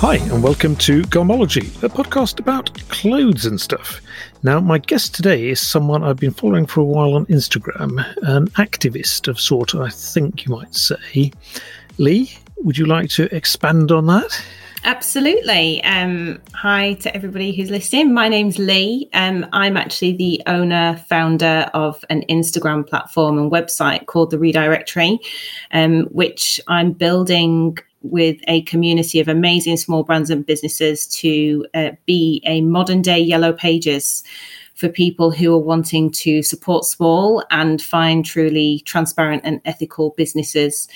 Hi, and welcome to Garmology, a podcast about clothes and stuff. Now, my guest today is someone I've been following for a while on Instagram, an activist of sort, I think you might say. Lee, would you like to expand on that? Absolutely. Hi to everybody who's listening. My name's Lee. I'm actually the owner, founder of an Instagram platform and website called The Redirectory, which I'm building with a community of amazing small brands and businesses to be a modern day Yellow Pages for people who are wanting to support small and find truly transparent and ethical businesses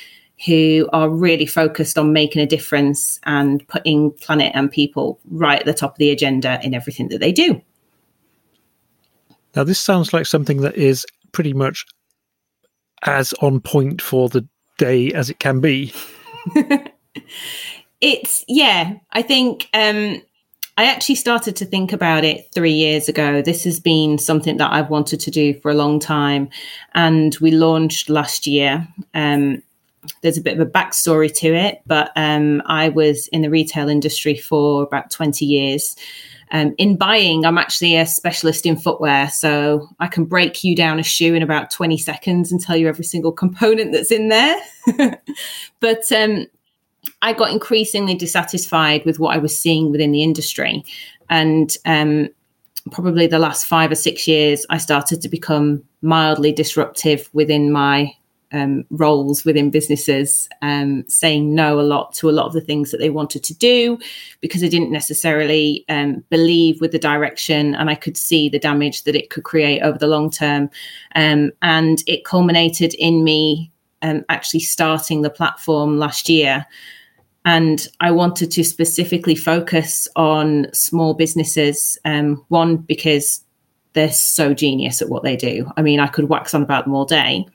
who are really focused on making a difference and putting planet and people right at the top of the agenda in everything that they do. Now, this sounds like something that is pretty much as on point for the day as it can be. I think I actually started to think about it 3 years ago. This has been something that I've wanted to do for a long time, and we launched last year. There's a bit of a backstory to it, but I was in the retail industry for about 20 years. In buying, I'm actually a specialist in footwear, so I can break you down a shoe in about 20 seconds and tell you every single component that's in there. But I got increasingly dissatisfied with what I was seeing within the industry. And probably the last 5 or 6 years, I started to become mildly disruptive within my roles within businesses, saying no a lot to a lot of the things that they wanted to do because I didn't necessarily believe with the direction, and I could see the damage that it could create over the long term. And it culminated in me actually starting the platform last year. And I wanted to specifically focus on small businesses, one, because they're so genius at what they do. I mean, I could wax on about them all day.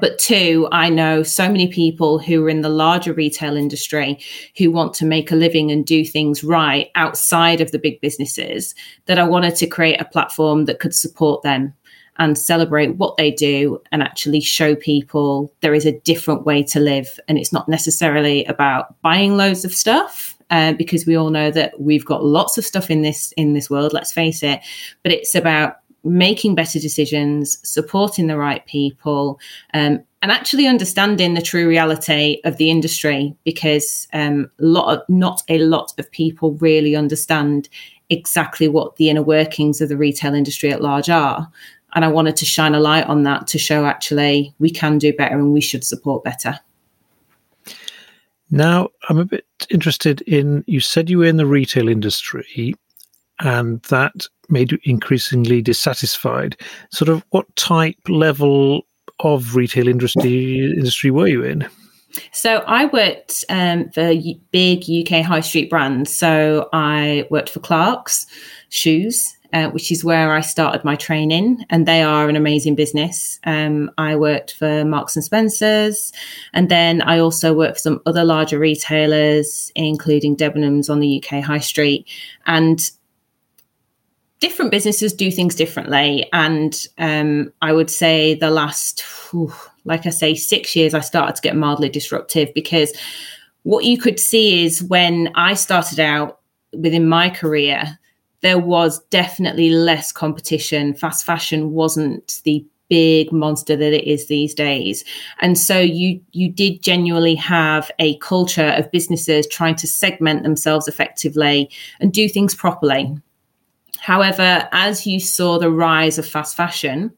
But two, I know so many people who are in the larger retail industry who want to make a living and do things right outside of the big businesses, that I wanted to create a platform that could support them and celebrate what they do and actually show people there is a different way to live. And it's not necessarily about buying loads of stuff, because we all know that we've got lots of stuff in this world, let's face it, but it's about making better decisions, supporting the right people, and actually understanding the true reality of the industry, because not a lot of people really understand exactly what the inner workings of the retail industry at large are. And I wanted to shine a light on that to show actually we can do better and we should support better. Now, I'm a bit interested in, you said you were in the retail industry and that made you increasingly dissatisfied. Sort of what type level of retail industry were you in? So I worked for big UK high street brands. So I worked for Clark's Shoes, which is where I started my training, and they are an amazing business. I worked for Marks and Spencer's, and then I also worked for some other larger retailers, including Debenhams on the UK high street. And different businesses do things differently, and I would say the last, 6 years, I started to get mildly disruptive, because what you could see is when I started out within my career, there was definitely less competition. Fast fashion wasn't the big monster that it is these days. And so you did genuinely have a culture of businesses trying to segment themselves effectively and do things properly. However, as you saw the rise of fast fashion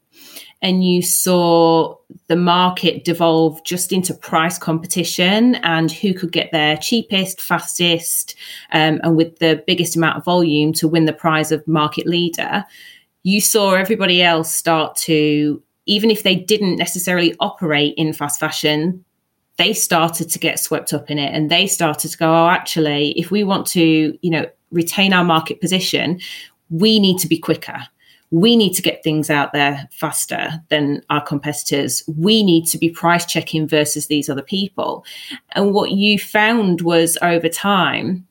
and you saw the market devolve just into price competition and who could get there cheapest, fastest, and with the biggest amount of volume to win the prize of market leader, you saw everybody else start to, even if they didn't necessarily operate in fast fashion, they started to get swept up in it, and they started to go, oh, actually, if we want to, retain our market position, we need to be quicker. We need to get things out there faster than our competitors. We need to be price checking versus these other people. And what you found was, over time,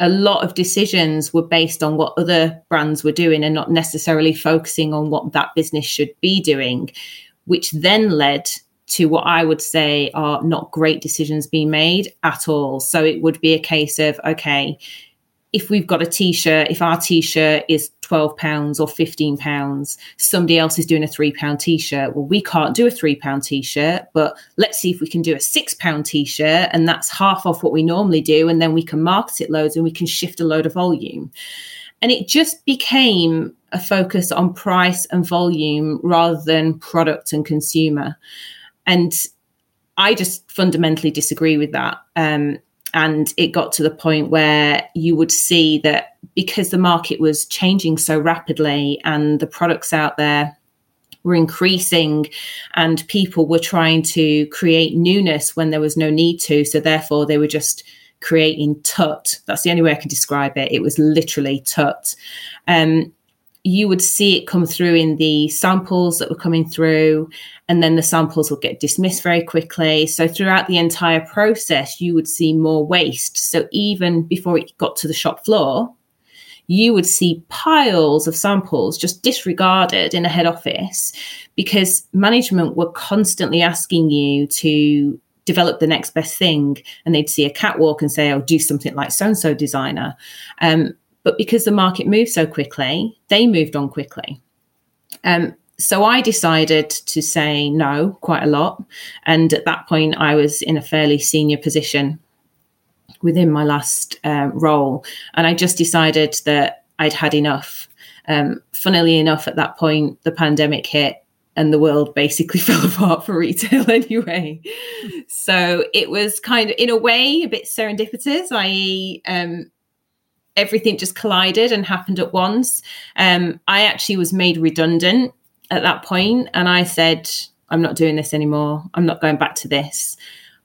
a lot of decisions were based on what other brands were doing and not necessarily focusing on what that business should be doing, which then led to what I would say are not great decisions being made at all. So it would be a case of, okay, if we've got a T-shirt, if our T-shirt is £12 or £15, somebody else is doing a £3 T-shirt. Well, we can't do a £3 T-shirt, but let's see if we can do a £6 T-shirt, and that's half off what we normally do, and then we can market it loads and we can shift a load of volume. And it just became a focus on price and volume rather than product and consumer. And I just fundamentally disagree with that. And it got to the point where you would see that because the market was changing so rapidly and the products out there were increasing and people were trying to create newness when there was no need to. So therefore, they were just creating tut. That's the only way I can describe it. It was literally tut. You would see it come through in the samples that were coming through, and then the samples would get dismissed very quickly. So throughout the entire process, you would see more waste. So even before it got to the shop floor, you would see piles of samples just disregarded in a head office because management were constantly asking you to develop the next best thing. And they'd see a catwalk and say, oh, do something like so-and-so designer. But because the market moved so quickly, they moved on quickly. So I decided to say no quite a lot. And at that point, I was in a fairly senior position within my last role. And I just decided that I'd had enough. Funnily enough, at that point, the pandemic hit and the world basically fell apart for retail anyway. So it was kind of, in a way, a bit serendipitous, i.e., everything just collided and happened at once. I actually was made redundant at that point, and I said, I'm not doing this anymore. I'm not going back to this.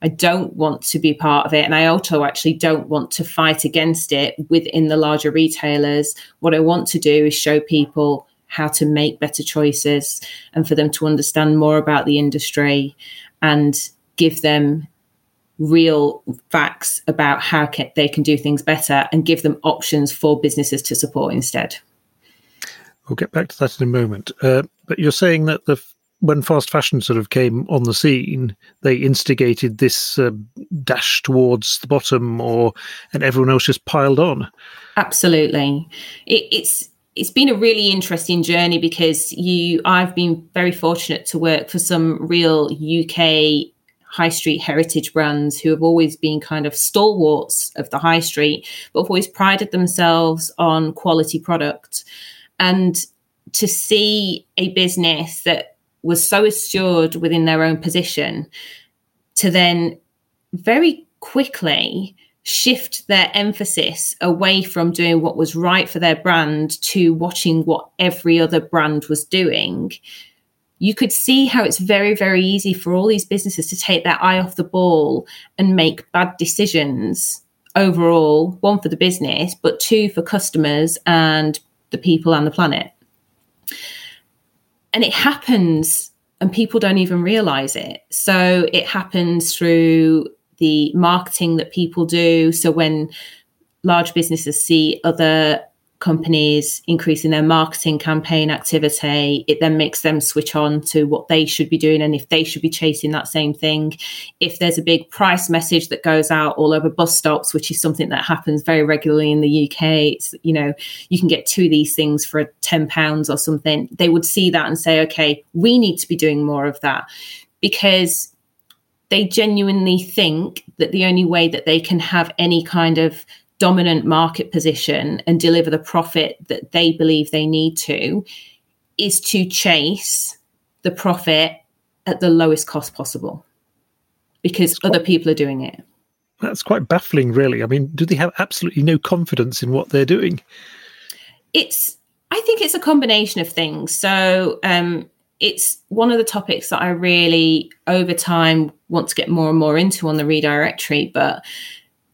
I don't want to be part of it. And I also actually don't want to fight against it within the larger retailers. What I want to do is show people how to make better choices and for them to understand more about the industry and give them real facts about how they can do things better and give them options for businesses to support instead. We'll get back to that in a moment. But you're saying that when fast fashion sort of came on the scene, they instigated this dash towards the bottom, and everyone else just piled on. Absolutely. It's been a really interesting journey because I've been very fortunate to work for some real UK high street heritage brands who have always been kind of stalwarts of the high street, but have always prided themselves on quality product. And to see a business that was so assured within their own position to then very quickly shift their emphasis away from doing what was right for their brand to watching what every other brand was doing, you could see how it's very, very easy for all these businesses to take their eye off the ball and make bad decisions overall, one for the business, but two for customers and the people and the planet. And it happens, and people don't even realize it. So it happens through the marketing that people do. So when large businesses see other companies increasing their marketing campaign activity, it then makes them switch on to what they should be doing and if they should be chasing that same thing. If there's a big price message that goes out all over bus stops, which is something that happens very regularly in the UK, it's, you can get two of these things for £10 or something, they would see that and say, okay, we need to be doing more of that, because they genuinely think that the only way that they can have any kind of dominant market position and deliver the profit that they believe they need to is to chase the profit at the lowest cost possible, because other people are doing it. That's quite baffling, really. I mean, do they have absolutely no confidence in what they're doing? I think it's a combination of things. So it's one of the topics that I really, over time, want to get more and more into on the Redirectory, but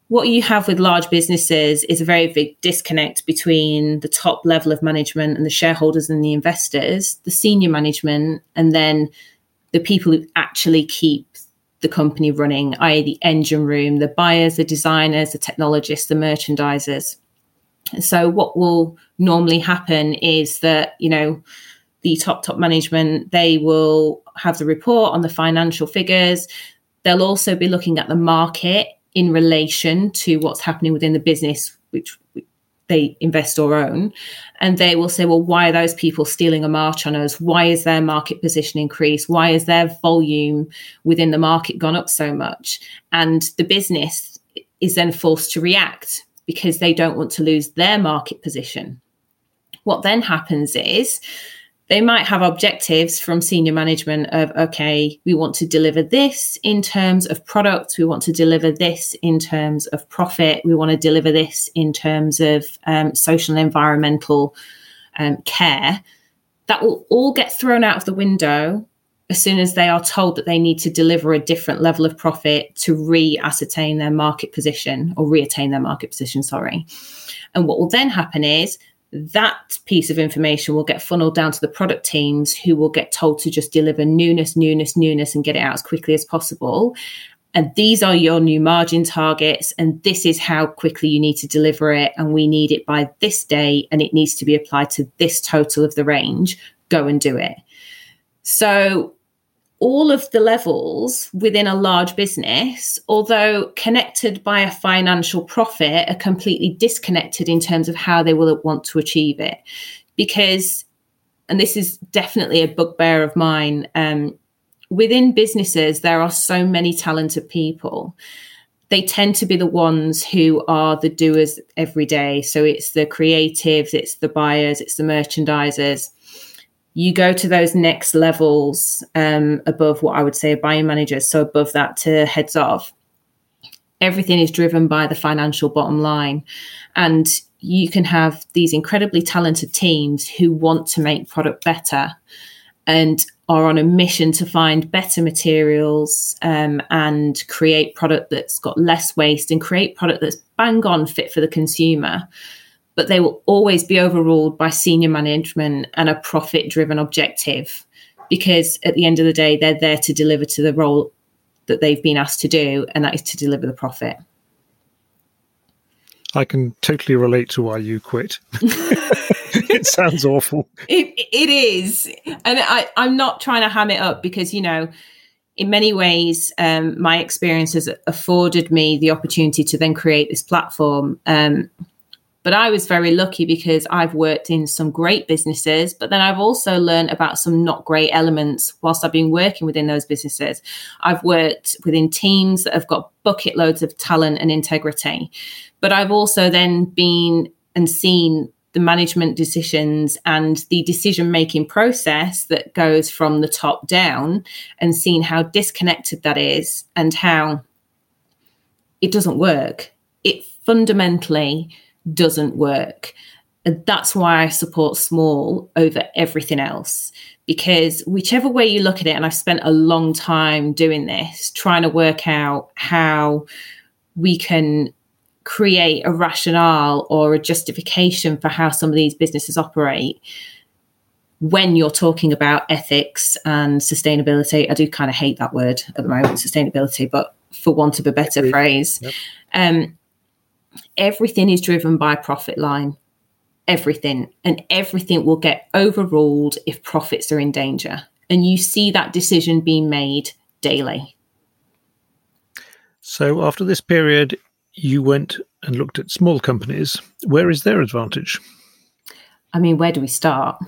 what you have with large businesses is a very big disconnect between the top level of management and the shareholders and the investors, the senior management, and then the people who actually keep the company running, i.e. the engine room, the buyers, the designers, the technologists, the merchandisers. And so what will normally happen is that, the top management. They will have the report on the financial figures. They'll also be looking at the market in relation to what's happening within the business, which they invest or own. And they will say, well, why are those people stealing a march on us? Why is their market position increased? Why is their volume within the market gone up so much? And the business is then forced to react because they don't want to lose their market position. What then happens is they might have objectives from senior management of, okay, we want to deliver this in terms of product. We want to deliver this in terms of profit. We want to deliver this in terms of social and environmental care. That will all get thrown out of the window as soon as they are told that they need to deliver a different level of profit to re-ascertain their market position or reattain their market position, And what will then happen is that piece of information will get funneled down to the product teams, who will get told to just deliver newness and get it out as quickly as possible. And these are your new margin targets, and this is how quickly you need to deliver it, and we need it by this day, and it needs to be applied to this total of the range. Go and do it. So all of the levels within a large business, although connected by a financial profit, are completely disconnected in terms of how they will want to achieve it. Because, and this is definitely a bugbear of mine, within businesses, there are so many talented people. They tend to be the ones who are the doers every day. So it's the creatives, it's the buyers, it's the merchandisers. You go to those next levels above what I would say a buying manager, so above that to heads of. Everything is driven by the financial bottom line. And you can have these incredibly talented teams who want to make product better and are on a mission to find better materials and create product that's got less waste and create product that's bang on fit for the consumer. But they will always be overruled by senior management and a profit-driven objective, because at the end of the day, they're there to deliver to the role that they've been asked to do, and that is to deliver the profit. I can totally relate to why you quit. It sounds awful. It is. And I'm not trying to ham it up because, you know, in many ways, my experience has afforded me the opportunity to then create this platform. But I was very lucky because I've worked in some great businesses, but then I've also learned about some not great elements whilst I've been working within those businesses. I've worked within teams that have got bucket loads of talent and integrity, but I've also then been and seen the management decisions and the decision-making process that goes from the top down and seen how disconnected that is and how it doesn't work. It fundamentally doesn't work. And that's why I support small over everything else, because whichever way you look at it, and I've spent a long time doing this, trying to work out how we can create a rationale or a justification for how some of these businesses operate. When you're talking about ethics and sustainability, I do kind of hate that word at the moment, sustainability, but for want of a better phrase, yep. Everything is driven by profit line, everything, and everything will get overruled if profits are in danger. And you see that decision being made daily. So after this period, you went and looked at small companies. Where is their advantage? I mean, where do we start?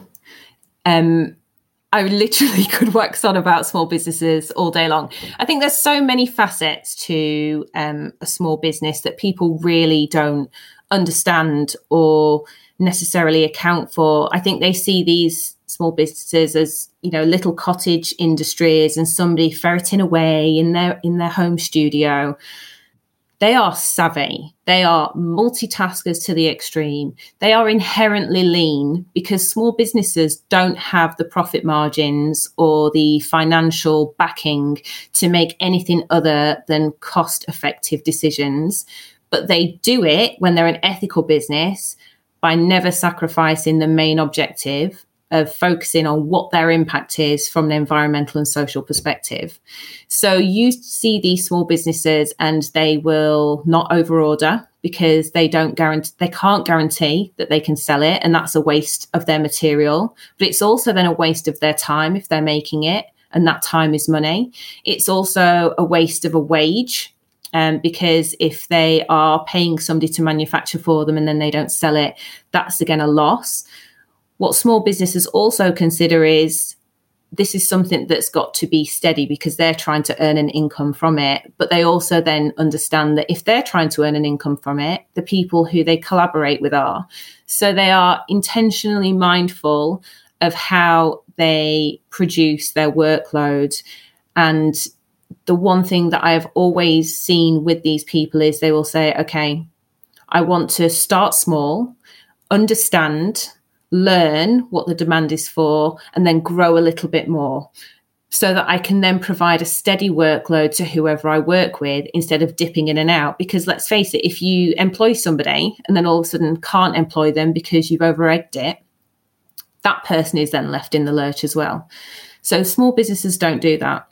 I literally could wax on about small businesses all day long. I think there's so many facets to a small business that people really don't understand or necessarily account for. I think they see these small businesses as, you know, little cottage industries and somebody ferreting away in their home studio. They are savvy. They are multitaskers to the extreme. They are inherently lean because small businesses don't have the profit margins or the financial backing to make anything other than cost-effective decisions. But they do it when they're an ethical business by never sacrificing the main objective of focusing on what their impact is from an environmental and social perspective. So you see these small businesses and they will not overorder because they can't guarantee that they can sell it, and that's a waste of their material. But it's also then a waste of their time if they're making it, and that time is money. It's also a waste of a wage, because if they are paying somebody to manufacture for them and then they don't sell it, that's again a loss. What small businesses also consider is this is something that's got to be steady because they're trying to earn an income from it. But they also then understand that if they're trying to earn an income from it, the people who they collaborate with are. So they are intentionally mindful of how they produce their workload. And the one thing that I have always seen with these people is they will say, okay, I want to start small, understand, learn what the demand is for, and then grow a little bit more so that I can then provide a steady workload to whoever I work with instead of dipping in and out. Because let's face it, if you employ somebody and then all of a sudden can't employ them because you've over-egged it, that person is then left in the lurch as well. So small businesses don't do that.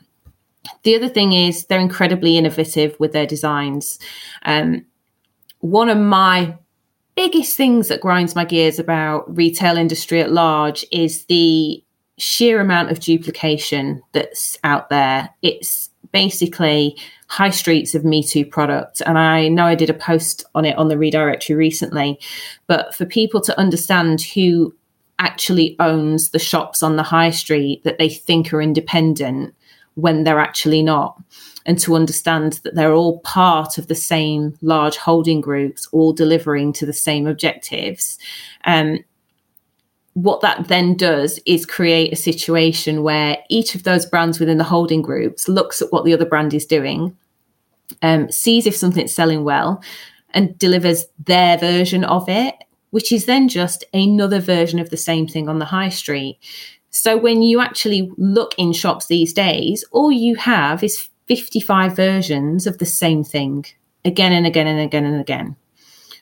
The other thing is they're incredibly innovative with their designs. One of my biggest things that grinds my gears about retail industry at large is the sheer amount of duplication that's out there. It's basically high streets of Me Too product. And I know I did a post on it on The Redirectory recently, but for people to understand who actually owns the shops on the high street that they think are independent when they're actually not, and to understand that they're all part of the same large holding groups, all delivering to the same objectives. What that then does is create a situation where each of those brands within the holding groups looks at what the other brand is doing, sees if something's selling well, and delivers their version of it, which is then just another version of the same thing on the high street. So when you actually look in shops these days, all you have is 55 versions of the same thing again and again and again and again.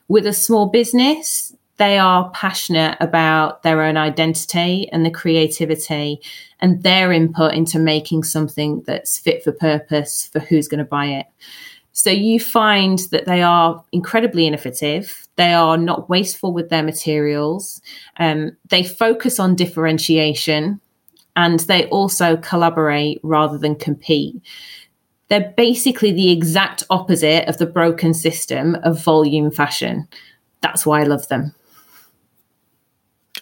With a small business, they are passionate about their own identity and the creativity and their input into making something that's fit for purpose for who's going to buy it. So you find that they are incredibly innovative. They are not wasteful with their materials. They focus on differentiation, and they also collaborate rather than compete. They're basically the exact opposite of the broken system of volume fashion. That's why I love them.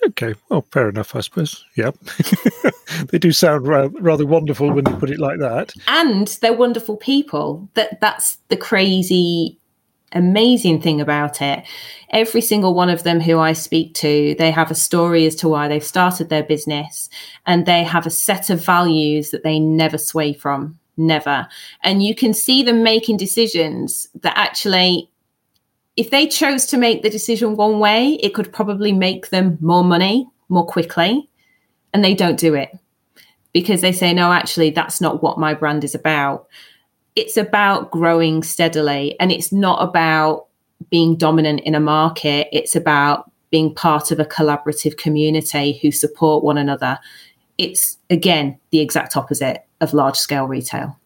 Okay, well, fair enough, I suppose. Yeah, they do sound rather wonderful when you put it like that. And they're wonderful people. That's the crazy, amazing thing about it. Every single one of them who I speak to, they have a story as to why they've started their business, and they have a set of values that they never sway from, never. And you can see them making decisions that actually, if they chose to make the decision one way, it could probably make them more money more quickly, and they don't do it because they say, no, actually, that's not what my brand is about. It's about growing steadily, and it's not about being dominant in a market. It's about being part of a collaborative community who support one another. It's, again, the exact opposite of large-scale retail.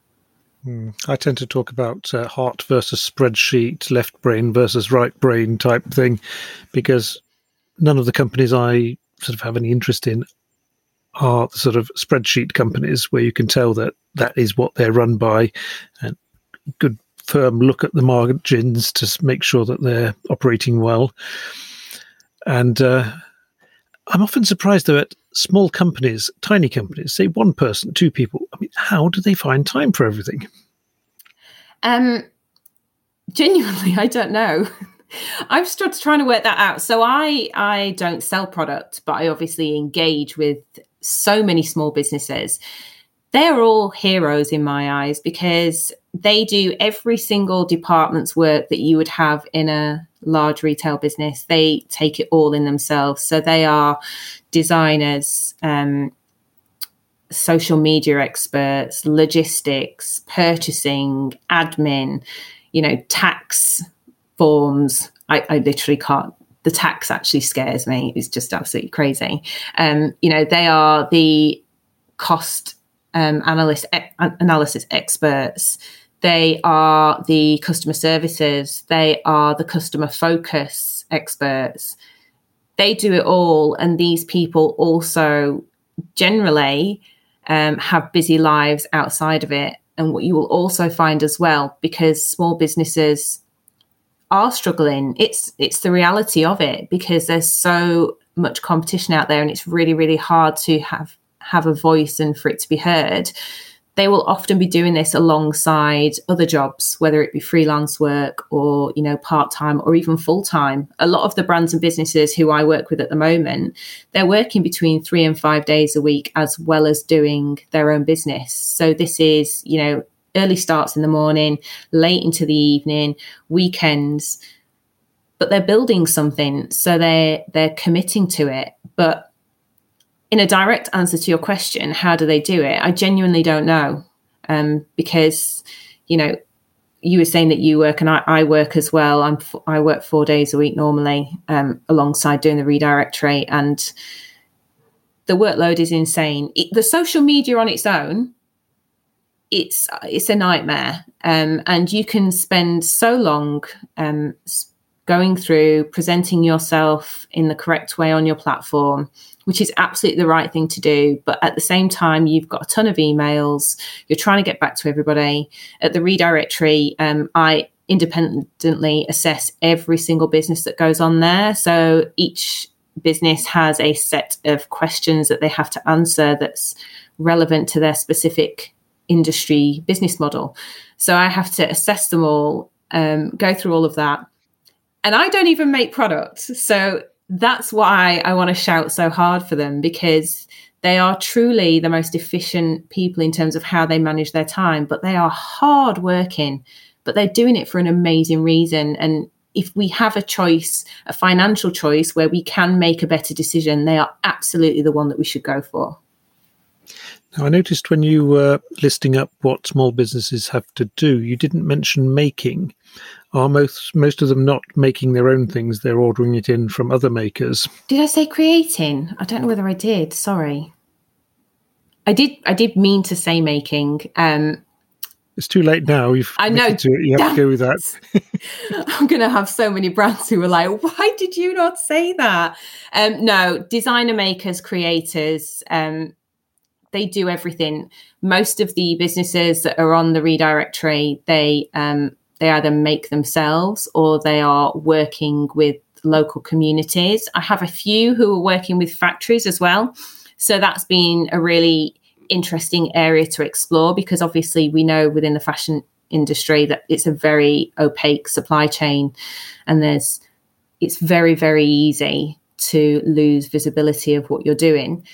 I tend to talk about heart versus spreadsheet, left brain versus right brain type thing, because none of the companies I sort of have any interest in are the sort of spreadsheet companies where you can tell that is what they're run by, and good firm look at the margins to make sure that they're operating well. And I'm often surprised, though, at small companies, tiny companies, say one person, two people. I mean, how do they find time for everything? Genuinely, I don't know. I've started trying to work that out. So I don't sell product, but I obviously engage with so many small businesses. They're all heroes in my eyes because they do every single department's work that you would have in a large retail business. They take it all in themselves. So they are designers, social media experts, logistics, purchasing, admin, tax forms. I literally can't. The tax actually scares me. It's just absolutely crazy. You know, they are the cost analysis experts. They are the customer services. They are the customer focus experts. They do it all. And these people also generally have busy lives outside of it. And what you will also find as well, because small businesses are struggling, it's the reality of it, because there's so much competition out there and it's really, really hard to have a voice and for it to be heard. They will often be doing this alongside other jobs, whether it be freelance work or, you know, part-time or even full-time. A lot of the brands and businesses who I work with at the moment, they're working between 3 and 5 days a week as well as doing their own business. So this is, you know, early starts in the morning, late into the evening, weekends, but they're building something. So they're committing to it. But in a direct answer to your question, how do they do it? I genuinely don't know, because, you know, you were saying that you work and I work as well. I work 4 days a week normally, alongside doing the Redirectory, and the workload is insane. The social media on its own, it's a nightmare, and you can spend so long going through presenting yourself in the correct way on your platform, which is absolutely the right thing to do. But at the same time, you've got a ton of emails. You're trying to get back to everybody. At the Redirectory, I independently assess every single business that goes on there. So each business has a set of questions that they have to answer that's relevant to their specific industry business model. So I have to assess them all, go through all of that. And I don't even make product. So that's why I want to shout so hard for them, because they are truly the most efficient people in terms of how they manage their time, but they are hard working, but they're doing it for an amazing reason. And if we have a choice, a financial choice where we can make a better decision, they are absolutely the one that we should go for. Now, I noticed when you were listing up what small businesses have to do, you didn't mention making. Are most of them not making their own things? They're ordering it in from other makers. Did I say creating? I don't know whether I did. Sorry. I did mean to say making. It's too late now. I know. You have to go with that. I'm going to have so many brands who are like, why did you not say that? No, designer makers, creators, they do everything. Most of the businesses that are on the Redirectory, they either make themselves or they are working with local communities. I have a few who are working with factories as well. So that's been a really interesting area to explore, because obviously we know within the fashion industry that it's a very opaque supply chain, and it's very, very easy to lose visibility of what you're doing.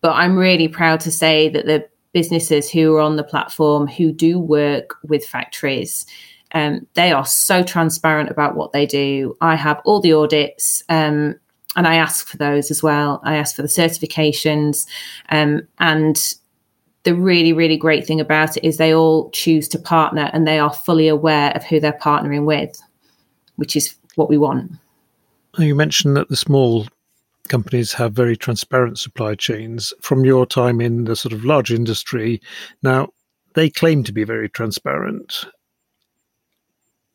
But I'm really proud to say that the businesses who are on the platform who do work with factories, they are so transparent about what they do. I have all the audits, and I ask for those as well. I ask for the certifications. And the really, really great thing about it is they all choose to partner, and they are fully aware of who they're partnering with, which is what we want. You mentioned that the small companies have very transparent supply chains. From your time in the sort of large industry, now they claim to be very transparent.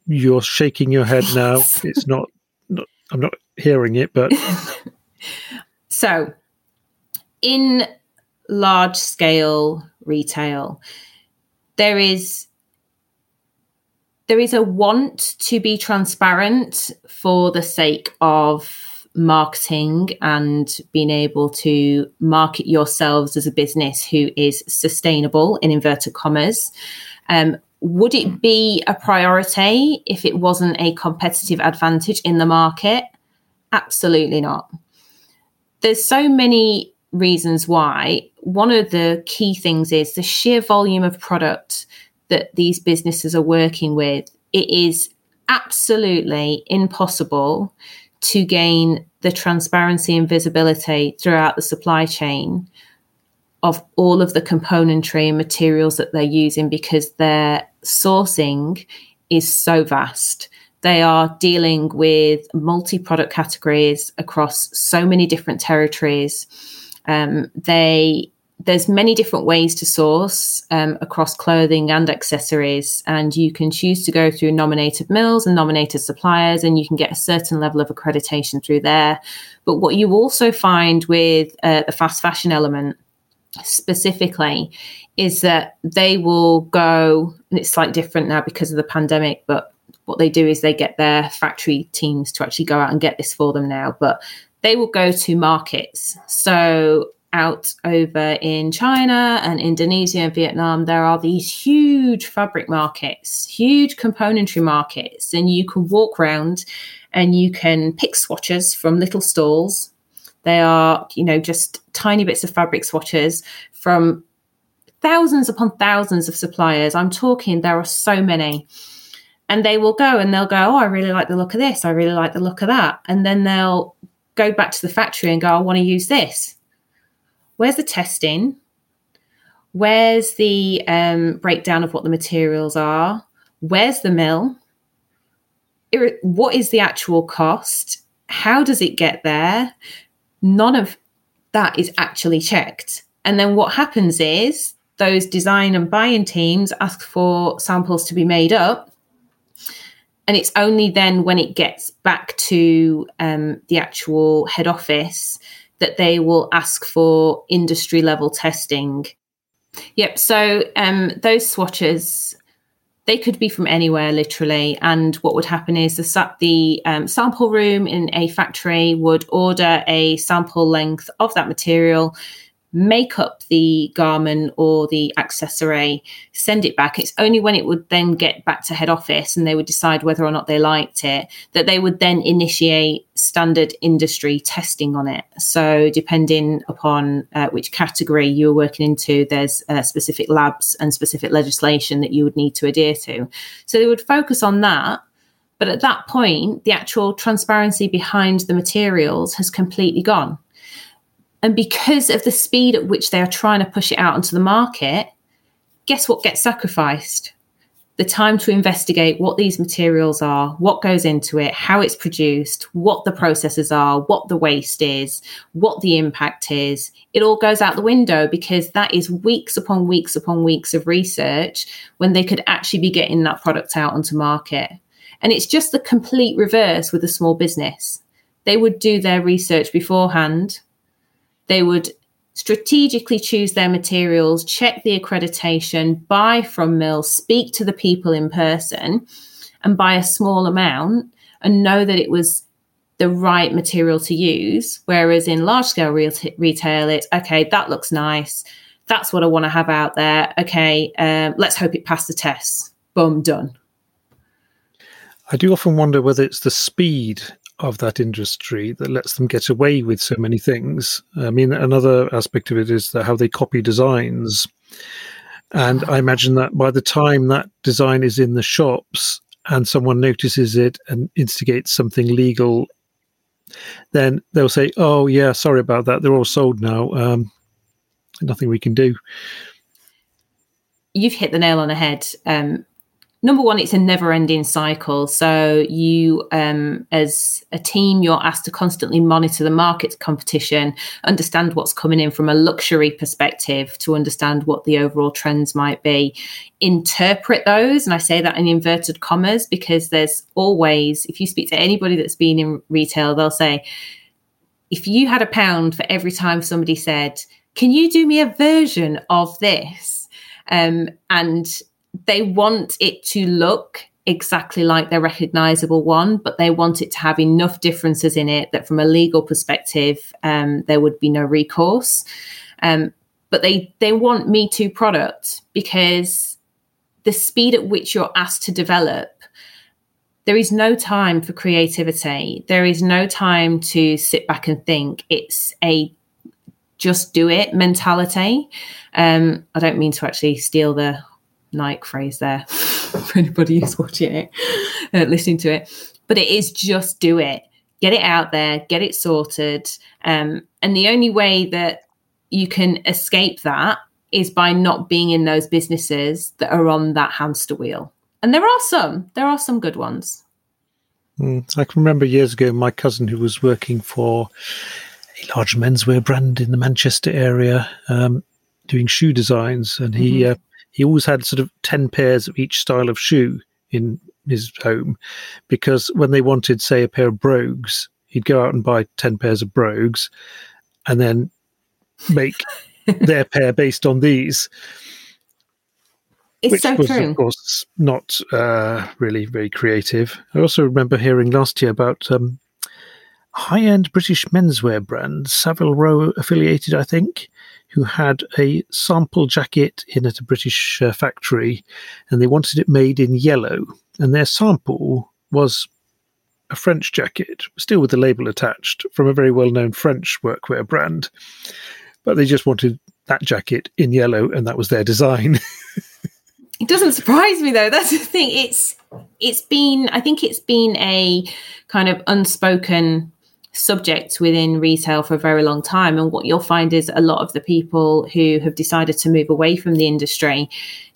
You're shaking your head now. It's not I'm not hearing it, but so in large scale retail, there is a want to be transparent for the sake of marketing and being able to market yourselves as a business who is sustainable, in inverted commas. Would it be a priority if it wasn't a competitive advantage in the market? Absolutely not. There's so many reasons why. One of the key things is the sheer volume of product that these businesses are working with. It is absolutely impossible to gain the transparency and visibility throughout the supply chain of all of the componentry and materials that they're using, because their sourcing is so vast. They are dealing with multi-product categories across so many different territories. There's many different ways to source across clothing and accessories, and you can choose to go through nominated mills and nominated suppliers, and you can get a certain level of accreditation through there. But what you also find with the fast fashion element specifically is that they will go, and it's slightly different now because of the pandemic, but what they do is they get their factory teams to actually go out and get this for them now, but they will go to markets. So out over in China and Indonesia and Vietnam, there are these huge fabric markets, huge componentry markets, and you can walk around and you can pick swatches from little stalls. They are, you know, just tiny bits of fabric swatches from thousands upon thousands of suppliers. I'm talking, there are so many. And they will go and they'll go, oh, I really like the look of this. I really like the look of that. And then they'll go back to the factory and go, I want to use this. Where's the testing? Where's the breakdown of what the materials are? Where's the mill? What is the actual cost? How does it get there? None of that is actually checked. And then what happens is those design and buying teams ask for samples to be made up. And it's only then when it gets back to the actual head office that they will ask for industry level testing. Yep. So those swatches, they could be from anywhere, literally. And what would happen is the sample room in a factory would order a sample length of that material, make up the garment or the accessory, send it back. It's only when it would then get back to head office and they would decide whether or not they liked it that they would then initiate standard industry testing on it. So depending upon which category you're working into, there's specific labs and specific legislation that you would need to adhere to. So they would focus on that. But at that point, the actual transparency behind the materials has completely gone. And because of the speed at which they are trying to push it out onto the market, guess what gets sacrificed? The time to investigate what these materials are, what goes into it, how it's produced, what the processes are, what the waste is, what the impact is. It all goes out the window because that is weeks upon weeks upon weeks of research when they could actually be getting that product out onto market. And it's just the complete reverse with a small business. They would do their research beforehand. They would strategically choose their materials, check the accreditation, buy from mills, speak to the people in person and buy a small amount and know that it was the right material to use. Whereas in large-scale retail, it's, okay, that looks nice. That's what I want to have out there. Okay, let's hope it passed the tests. Boom, done. I do often wonder whether it's the speed of that industry that lets them get away with so many things. I mean, another aspect of it is how they copy designs. And I imagine that by the time that design is in the shops and someone notices it and instigates something legal, then they'll say, oh, yeah, sorry about that. They're all sold now. Nothing we can do. You've hit the nail on the head. Number one, it's a never-ending cycle. So you, as a team, you're asked to constantly monitor the market competition, understand what's coming in from a luxury perspective to understand what the overall trends might be, interpret those. And I say that in inverted commas because there's always, if you speak to anybody that's been in retail, they'll say, if you had £1 for every time somebody said, can you do me a version of this? And they want it to look exactly like their recognisable one, but they want it to have enough differences in it that from a legal perspective, there would be no recourse. But they want Me Too product because the speed at which you're asked to develop, there is no time for creativity. There is no time to sit back and think. It's a just do it mentality. I don't mean to actually steal the Nike phrase there for anybody who's watching it, listening to it, but it is just do it, get it out there, get it sorted, and the only way that you can escape that is by not being in those businesses that are on that hamster wheel. And there are some good ones. I can remember years ago, my cousin who was working for a large menswear brand in the Manchester area, doing shoe designs, and he always had sort of 10 pairs of each style of shoe in his home, because when they wanted, say, a pair of brogues, he'd go out and buy 10 pairs of brogues and then make their pair based on these. It's which so was, true. Of course, not really very creative. I also remember hearing last year about high-end British menswear brand, Savile Row affiliated, I think, who had a sample jacket in at a British factory, and they wanted it made in yellow. And their sample was a French jacket, still with the label attached, from a very well-known French workwear brand. But they just wanted that jacket in yellow, and that was their design. It doesn't surprise me, though. That's the thing. I think it's been a kind of unspoken subject within retail for a very long time, and what you'll find is a lot of the people who have decided to move away from the industry,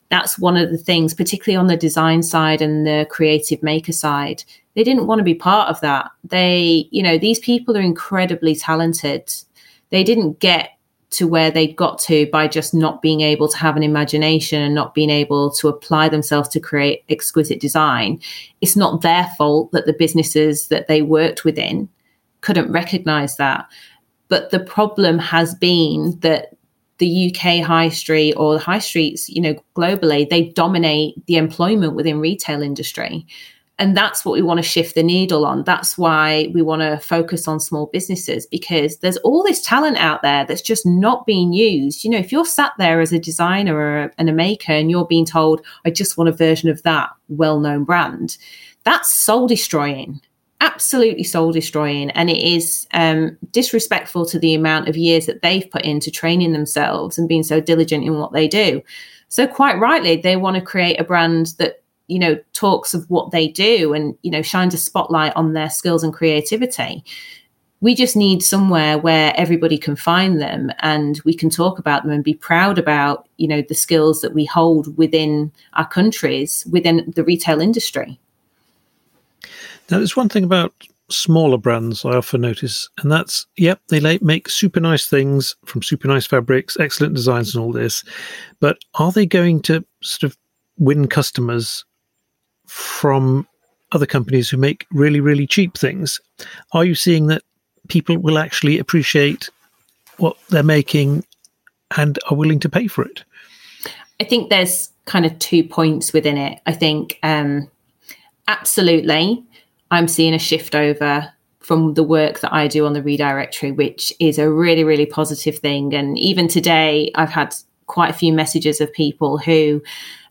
that's one of the things, particularly on the design side and the creative maker side, they didn't want to be part of that. They, you know, these people are incredibly talented. They didn't get to where they got to by just not being able to have an imagination and not being able to apply themselves to create exquisite design. It's not their fault that the businesses that they worked within couldn't recognise that. But the problem has been that the UK high street, or the high streets, you know, globally, they dominate the employment within retail industry. And that's what we want to shift the needle on. That's why we want to focus on small businesses, because there's all this talent out there that's just not being used. You know, if you're sat there as a designer or a maker and you're being told, I just want a version of that well-known brand, that's soul destroying. Absolutely soul destroying. And it is disrespectful to the amount of years that they've put into training themselves and being so diligent in what they do. So quite rightly, they want to create a brand that, you know, talks of what they do and, you know, shines a spotlight on their skills and creativity. We just need somewhere where everybody can find them and we can talk about them and be proud about, you know, the skills that we hold within our countries, within the retail industry. Now, there's one thing about smaller brands I often notice, and that's, yep, they make super nice things from super nice fabrics, excellent designs and all this, but are they going to sort of win customers from other companies who make really, really cheap things? Are you seeing that people will actually appreciate what they're making and are willing to pay for it? I think there's kind of 2 points within it. I think absolutely, I'm seeing a shift over from the work that I do on the Redirectory, which is a really, really positive thing. And even today, I've had quite a few messages of people who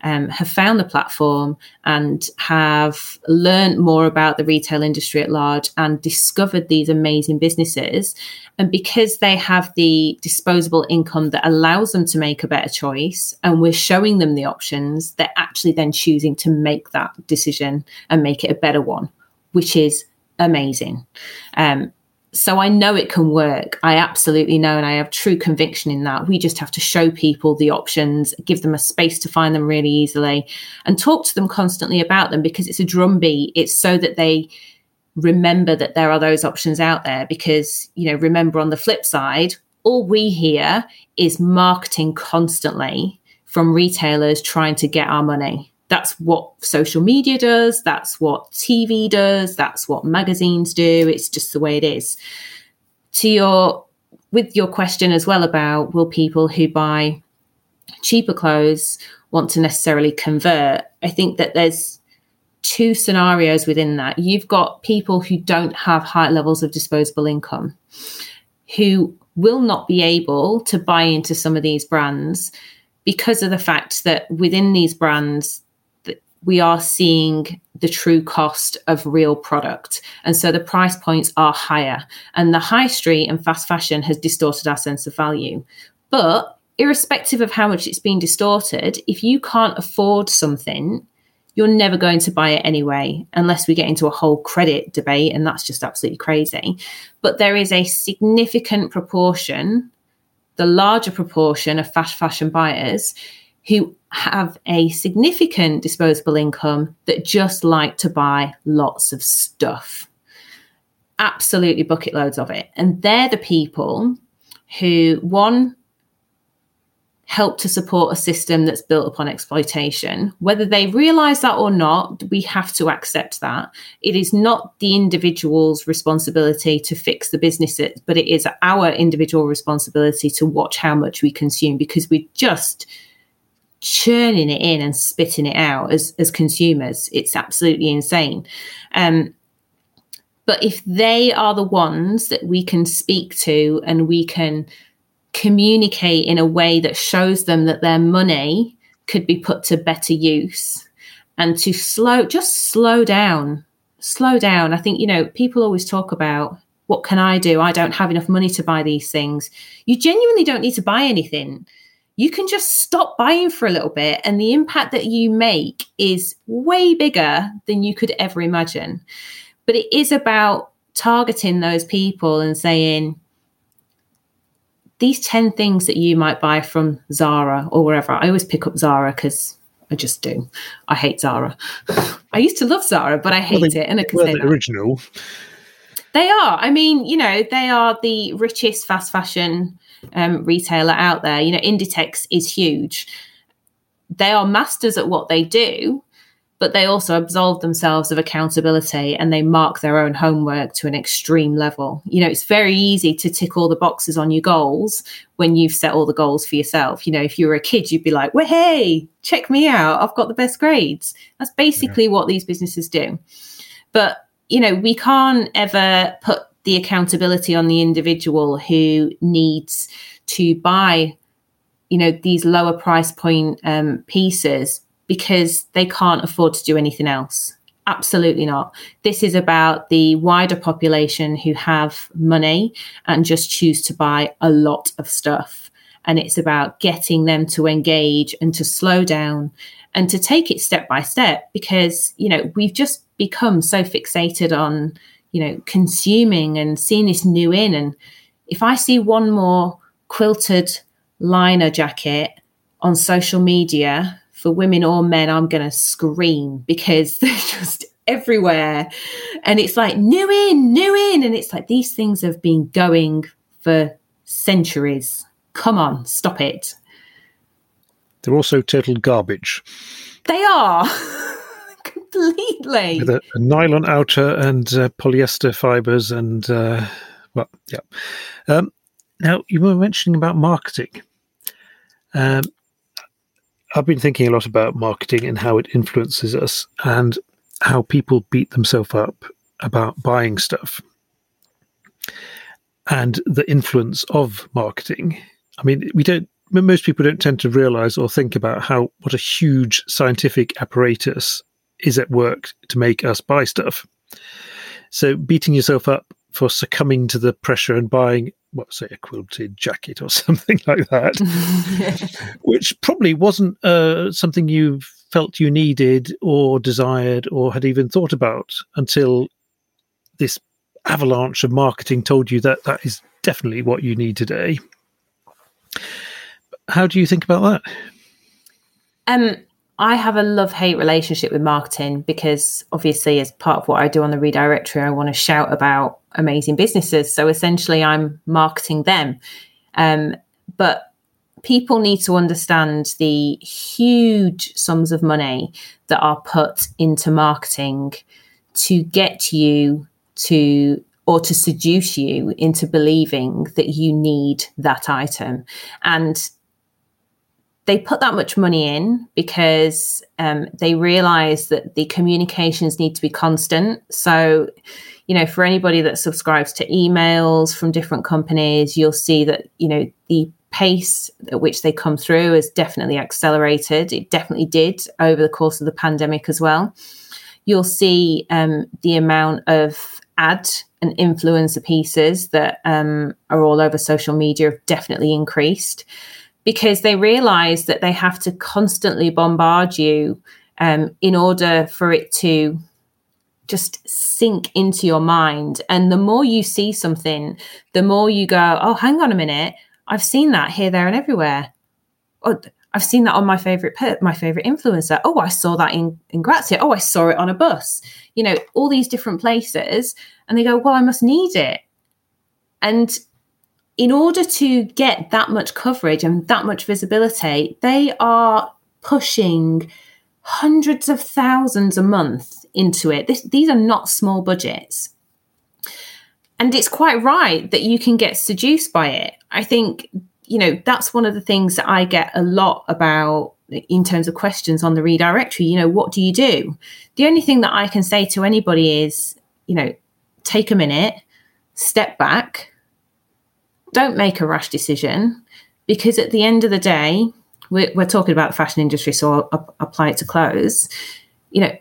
have found the platform and have learned more about the retail industry at large and discovered these amazing businesses. And because they have the disposable income that allows them to make a better choice, and we're showing them the options, they're actually then choosing to make that decision and make it a better one, which is amazing. So I know it can work. I absolutely know, and I have true conviction in that. We just have to show people the options, give them a space to find them really easily, and talk to them constantly about them, because it's a drumbeat. It's so that they remember that there are those options out there, because, you know, remember on the flip side, all we hear is marketing constantly from retailers trying to get our money. That's what social media does. That's what TV does. That's what magazines do. It's just the way it is. With your question as well about, will people who buy cheaper clothes want to necessarily convert? I think that there's 2 scenarios within that. You've got people who don't have high levels of disposable income, who will not be able to buy into some of these brands because of the fact that within these brands, we are seeing the true cost of real product. And so the price points are higher, and the high street and fast fashion has distorted our sense of value. But irrespective of how much it's been distorted, if you can't afford something, you're never going to buy it anyway, unless we get into a whole credit debate, and that's just absolutely crazy. But there is a significant proportion, the larger proportion of fast fashion buyers who have a significant disposable income that just like to buy lots of stuff, absolutely bucket loads of it. And they're the people who, one, help to support a system that's built upon exploitation. Whether they realise that or not, we have to accept that. It is not the individual's responsibility to fix the businesses, but it is our individual responsibility to watch how much we consume, because we're just churning it in and spitting it out as consumers. It's absolutely insane. But if they are the ones that we can speak to and we can communicate in a way that shows them that their money could be put to better use and to slow down. I think, you know, people always talk about, what can I do? I don't have enough money to buy these things. You genuinely don't need to buy anything. You can just stop buying for a little bit, and the impact that you make is way bigger than you could ever imagine. But it is about targeting those people and saying, these 10 things that you might buy from Zara or wherever. I always pick up Zara because I just do. I hate Zara. I used to love Zara, but I hate it. And I can say that. Original. They are. I mean, you know, they are the richest fast fashion retailer out there. You know, Inditex is huge. They are masters at what they do, but they also absolve themselves of accountability, and they mark their own homework to an extreme level. You know, it's very easy to tick all the boxes on your goals when you've set all the goals for yourself. You know, if you were a kid, you'd be like, well, hey, check me out. I've got the best grades. That's basically what these businesses do. But, you know, we can't ever put the accountability on the individual who needs to buy, you know, these lower price point pieces, because they can't afford to do anything else. Absolutely not. This is about the wider population who have money and just choose to buy a lot of stuff. And it's about getting them to engage and to slow down and to take it step by step, because, you know, we've just become so fixated on, you know, consuming and seeing this new in. And if I see one more quilted liner jacket on social media, for women or men, I'm going to scream, because they're just everywhere. And it's like new in. And it's like, these things have been going for centuries. Come on, stop it. They're also total garbage. They are. Completely. With a nylon outer and polyester fibres and, well, yeah. Now, you were mentioning about marketing. I've been thinking a lot about marketing and how it influences us and how people beat themselves up about buying stuff and the influence of marketing. I mean, most people don't tend to realize or think about what a huge scientific apparatus is at work to make us buy stuff. So beating yourself up for succumbing to the pressure and buying, what, say, a quilted jacket or something like that, which probably wasn't something you felt you needed or desired or had even thought about until this avalanche of marketing told you that is definitely what you need today. How do you think about that? I have a love-hate relationship with marketing, because obviously as part of what I do on The Redirectory, I want to shout about amazing businesses. So essentially I'm marketing them. But people need to understand the huge sums of money that are put into marketing to get you to, or to seduce you into believing that you need that item. And they put that much money in because they realize that the communications need to be constant. So, you know, for anybody that subscribes to emails from different companies, you'll see that, you know, the pace at which they come through has definitely accelerated. It definitely did over the course of the pandemic as well. You'll see the amount of ad and influencer pieces that are all over social media have definitely increased, because they realize that they have to constantly bombard you in order for it to just sink into your mind. And the more you see something, the more you go, oh, hang on a minute, I've seen that here, there, and everywhere. Oh, I've seen that on my favorite influencer. Oh, I saw that in Grazia. Oh, I saw it on a bus. You know, all these different places. And they go, well, I must need it. And in order to get that much coverage and that much visibility, they are pushing hundreds of thousands a month into it. These are not small budgets. And it's quite right that you can get seduced by it. I think, you know, that's one of the things that I get a lot about in terms of questions on the Redirectory. You know, what do you do? The only thing that I can say to anybody is, you know, take a minute, step back, don't make a rash decision, because at the end of the day, we're talking about the fashion industry, so I'll apply it to clothes. You know,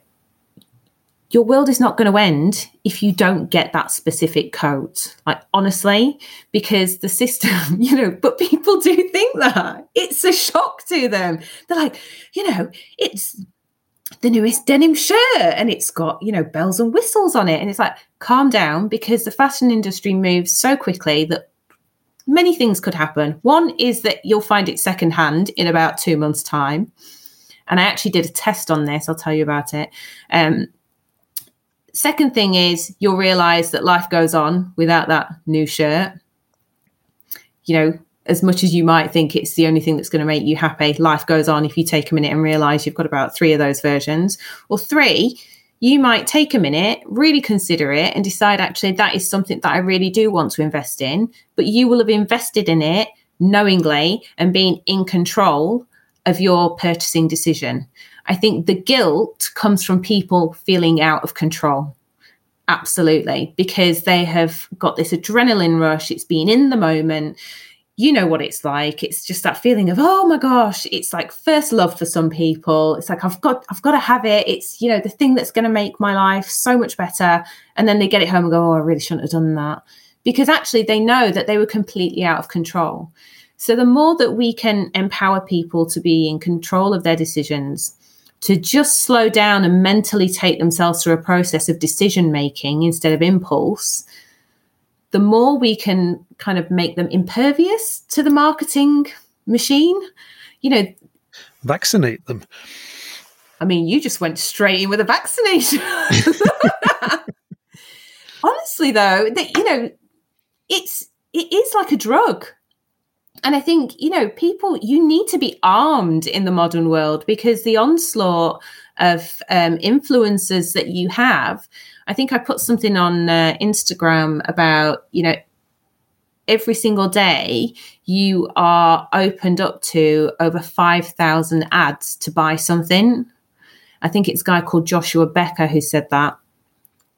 your world is not going to end if you don't get that specific coat, like honestly, because the system, you know, but people do think that. It's a shock to them. They're like, you know, it's the newest denim shirt and it's got, you know, bells and whistles on it. And it's like, calm down, because the fashion industry moves so quickly that many things could happen. One is that you'll find it secondhand in about 2 months' time. And I actually did a test on this. I'll tell you about it. Second thing is you'll realise that life goes on without that new shirt. You know, as much as you might think it's the only thing that's going to make you happy, life goes on if you take a minute and realise you've got about three of those versions. Or three, you might take a minute, really consider it and decide, actually, that is something that I really do want to invest in. But you will have invested in it knowingly and being in control of your purchasing decision. I think the guilt comes from people feeling out of control. Absolutely. Because they have got this adrenaline rush. It's been in the moment. You know what it's like. It's just that feeling of, oh my gosh, it's like first love for some people. It's like, I've got to have it. It's, you know, the thing that's going to make my life so much better. And then they get it home and go, oh, I really shouldn't have done that. Because actually they know that they were completely out of control. So the more that we can empower people to be in control of their decisions, to just slow down and mentally take themselves through a process of decision-making instead of impulse, the more we can kind of make them impervious to the marketing machine, you know. Vaccinate them. I mean, you just went straight in with a vaccination. Honestly, though, that, you know, it is like a drug. And I think, you know, people, you need to be armed in the modern world, because the onslaught of influencers that you have, I think I put something on Instagram about, you know, every single day you are opened up to over 5,000 ads to buy something. I think it's a guy called Joshua Becker who said that.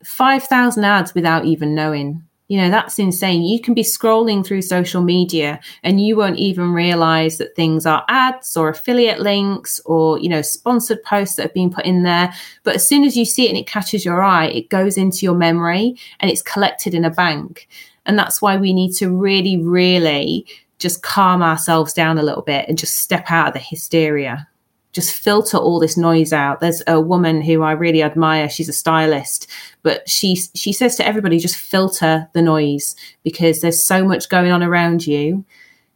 5,000 ads without even knowing. You know, that's insane. You can be scrolling through social media and you won't even realize that things are ads or affiliate links or, you know, sponsored posts that have been put in there. But as soon as you see it and it catches your eye, it goes into your memory and it's collected in a bank. And that's why we need to really, really just calm ourselves down a little bit and just step out of the hysteria. Just filter all this noise out. There's a woman who I really admire. She's a stylist, but she says to everybody, just filter the noise, because there's so much going on around you.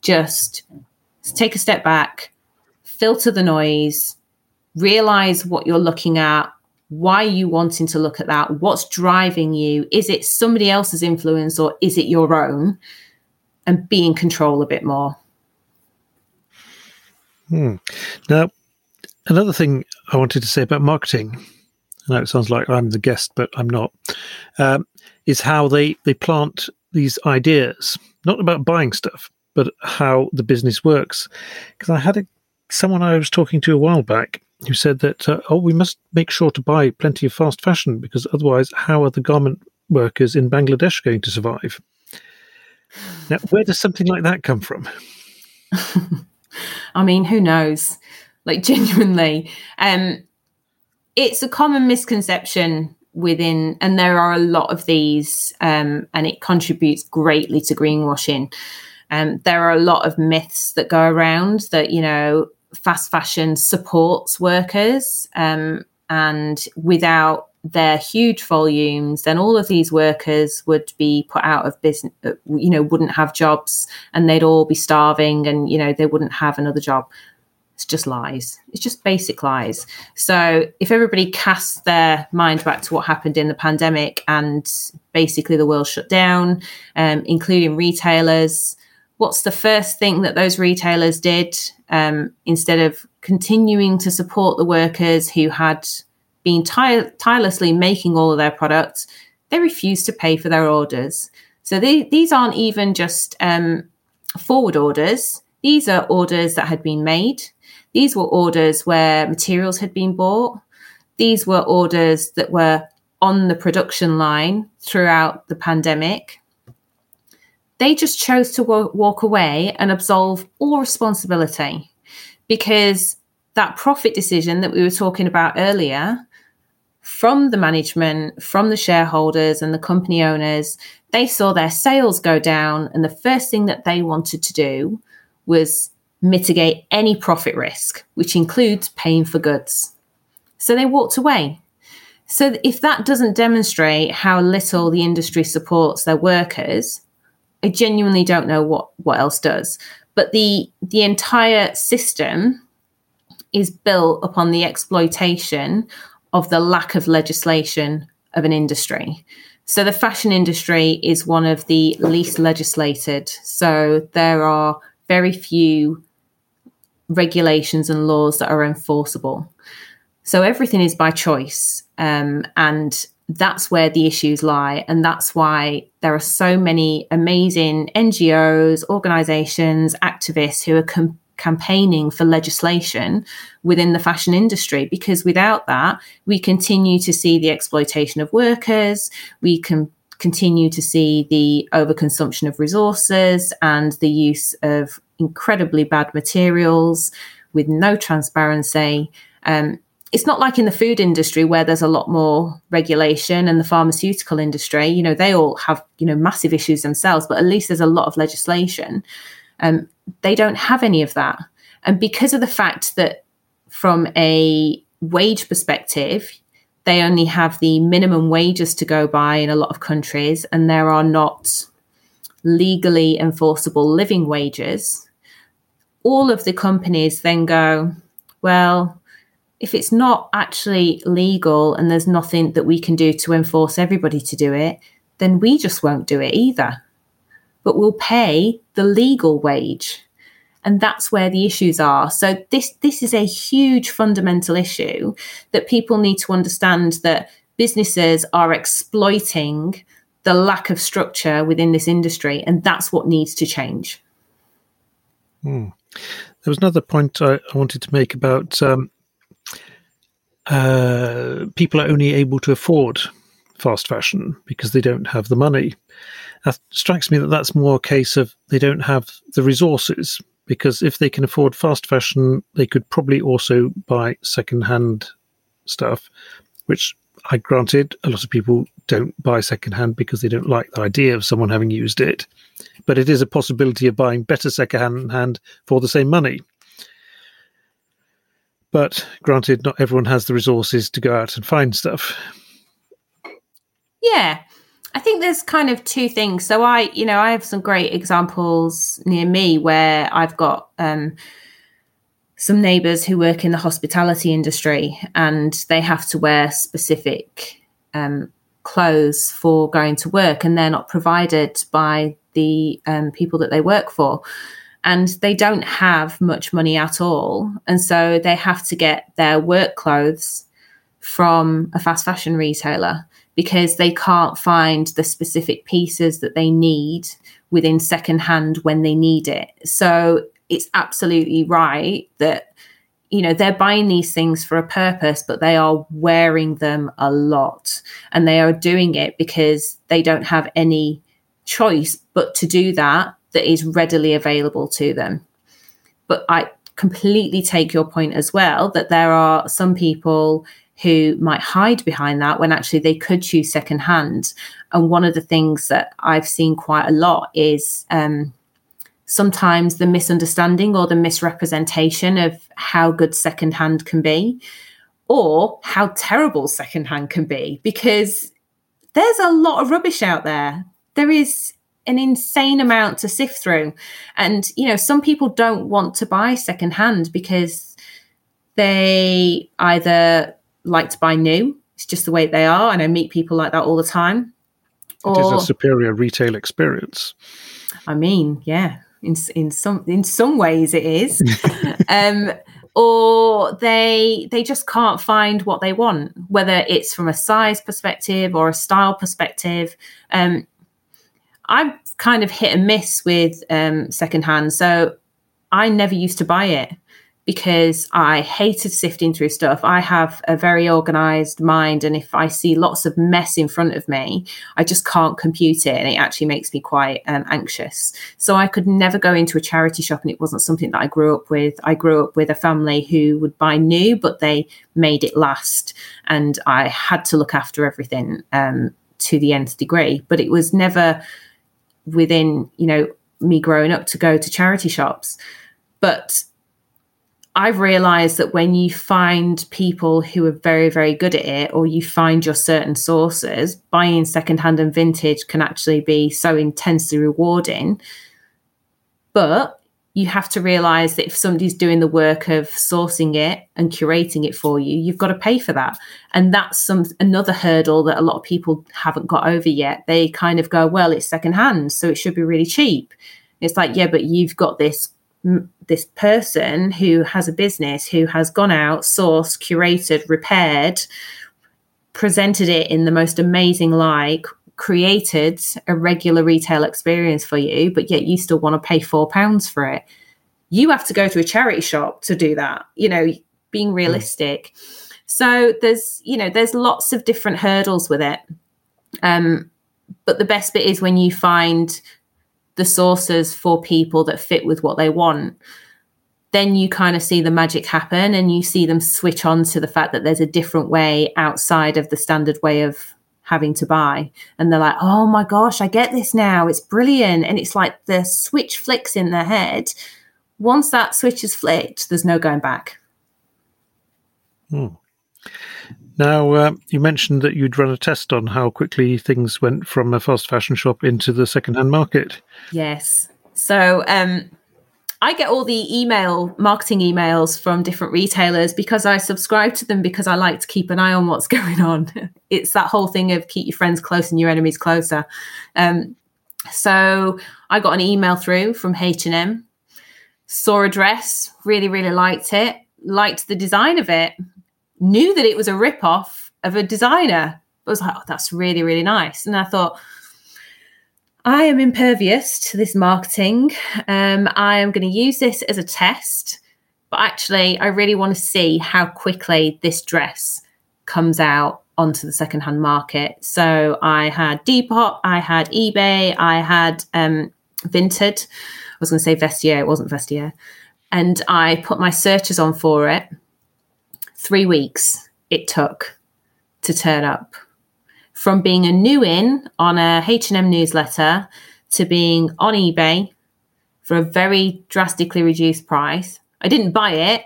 Just take a step back, filter the noise, realize what you're looking at, why you wanting to look at that, what's driving you. Is it somebody else's influence or is it your own? And be in control a bit more. Now, another thing I wanted to say about marketing, I know it sounds like I'm the guest, but I'm not, is how they plant these ideas, not about buying stuff, but how the business works. Because I had someone I was talking to a while back who said that, we must make sure to buy plenty of fast fashion, because otherwise how are the garment workers in Bangladesh going to survive? Now, where does something like that come from? I mean, who knows? Like, genuinely, it's a common misconception within, and there are a lot of these, and it contributes greatly to greenwashing. There are a lot of myths that go around that, you know, fast fashion supports workers, and without their huge volumes, then all of these workers would be put out of business, you know, wouldn't have jobs, and they'd all be starving, and, you know, they wouldn't have another job. It's just lies. It's just basic lies. So if everybody casts their mind back to what happened in the pandemic and basically the world shut down, including retailers, what's the first thing that those retailers did instead of continuing to support the workers who had been tirelessly making all of their products? They refused to pay for their orders. So these aren't even just forward orders. These are orders that had been made. These were orders where materials had been bought. These were orders that were on the production line throughout the pandemic. They just chose to walk away and absolve all responsibility, because that profit decision that we were talking about earlier from the management, from the shareholders and the company owners, they saw their sales go down, and the first thing that they wanted to do was mitigate any profit risk, which includes paying for goods. So they walked away. So if that doesn't demonstrate how little the industry supports their workers, I genuinely don't know what else does. But the entire system is built upon the exploitation of the lack of legislation of an industry. So the fashion industry is one of the least legislated. So there are very few regulations and laws that are enforceable. So everything is by choice. And that's where the issues lie. And that's why there are so many amazing NGOs, organisations, activists who are campaigning for legislation within the fashion industry, because without that, we continue to see the exploitation of workers. We can continue to see the overconsumption of resources and the use of incredibly bad materials with no transparency. It's not like in the food industry where there's a lot more regulation, and the pharmaceutical industry, you know, they all have, you know, massive issues themselves, but at least there's a lot of legislation. They don't have any of that. And because of the fact that from a wage perspective, they only have the minimum wages to go by in a lot of countries, and there are not legally enforceable living wages, all of the companies then go, well, if it's not actually legal and there's nothing that we can do to enforce everybody to do it, then we just won't do it either. But we'll pay the legal wage. And that's where the issues are. So this is a huge fundamental issue that people need to understand, that businesses are exploiting the lack of structure within this industry, and that's what needs to change. There was another point I wanted to make about people are only able to afford fast fashion because they don't have the money. That strikes me that that's more a case of they don't have the resources, because if they can afford fast fashion, they could probably also buy second-hand stuff, which, I granted, a lot of people don't buy second-hand because they don't like the idea of someone having used it. But it is a possibility of buying better second-hand for the same money. But granted, not everyone has the resources to go out and find stuff. Yeah. I think there's kind of two things. So I have some great examples near me where I've got some neighbours who work in the hospitality industry, and they have to wear specific clothes for going to work, and they're not provided by the people that they work for. And they don't have much money at all. And so they have to get their work clothes from a fast fashion retailer, because they can't find the specific pieces that they need within secondhand when they need it. So it's absolutely right that, you know, they're buying these things for a purpose, but they are wearing them a lot. And they are doing it because they don't have any choice but to do that is readily available to them. But I completely take your point as well, that there are some people who might hide behind that when actually they could choose secondhand. And one of the things that I've seen quite a lot is sometimes the misunderstanding or the misrepresentation of how good secondhand can be, or how terrible secondhand can be, because there's a lot of rubbish out there. There is an insane amount to sift through. And, you know, some people don't want to buy secondhand because they either like to buy new. It's just the way they are. And I meet people like that all the time. It is a superior retail experience. I mean, yeah, in some ways it is. Or they just can't find what they want, whether it's from a size perspective or a style perspective. I'm kind of hit and miss with secondhand, so I never used to buy it because I hated sifting through stuff. I have a very organised mind, and if I see lots of mess in front of me, I just can't compute it, and it actually makes me quite anxious. So I could never go into a charity shop, and it wasn't something that I grew up with. I grew up with a family who would buy new, but they made it last, and I had to look after everything to the nth degree. But it was never within, you know, me growing up to go to charity shops. But I've realized that when you find people who are very, very good at it, or you find your certain sources, buying secondhand and vintage can actually be so intensely rewarding. But you have to realize that if somebody's doing the work of sourcing it and curating it for you, you've got to pay for that. And that's another hurdle that a lot of people haven't got over yet. They kind of go, well, it's secondhand, so it should be really cheap. It's like, yeah, but you've got this person who has a business, who has gone out, sourced, curated, repaired, presented it in the most amazing light, created a regular retail experience for you, but yet you still want to pay £4 for it. You have to go to a charity shop to do that, you know, being realistic. So there's lots of different hurdles with it. But the best bit is when you find the sources for people that fit with what they want, then you kind of see the magic happen, and you see them switch on to the fact that there's a different way outside of the standard way of having to buy, and they're like, oh my gosh, I get this now, it's brilliant. And it's like the switch flicks in their head. Once that switch is flicked, there's no going back. Now, you mentioned that you'd run a test on how quickly things went from a fast fashion shop into the secondhand market. Yes. So I get all the marketing emails from different retailers because I subscribe to them, because I like to keep an eye on what's going on. It's that whole thing of keep your friends close and your enemies closer. So I got an email through from H&M, saw a dress, really, really liked it, liked the design of it, knew that it was a rip-off of a designer. I was like, oh, that's really, really nice. And I thought, I am impervious to this marketing. I am going to use this as a test, but actually I really want to see how quickly this dress comes out onto the secondhand market. So I had Depop, I had eBay, I had Vinted. I was going to say Vestiaire, it wasn't Vestiaire. And I put my searches on for it. 3 weeks it took to turn up. From being a new-in on a H&M newsletter to being on eBay for a very drastically reduced price. I didn't buy it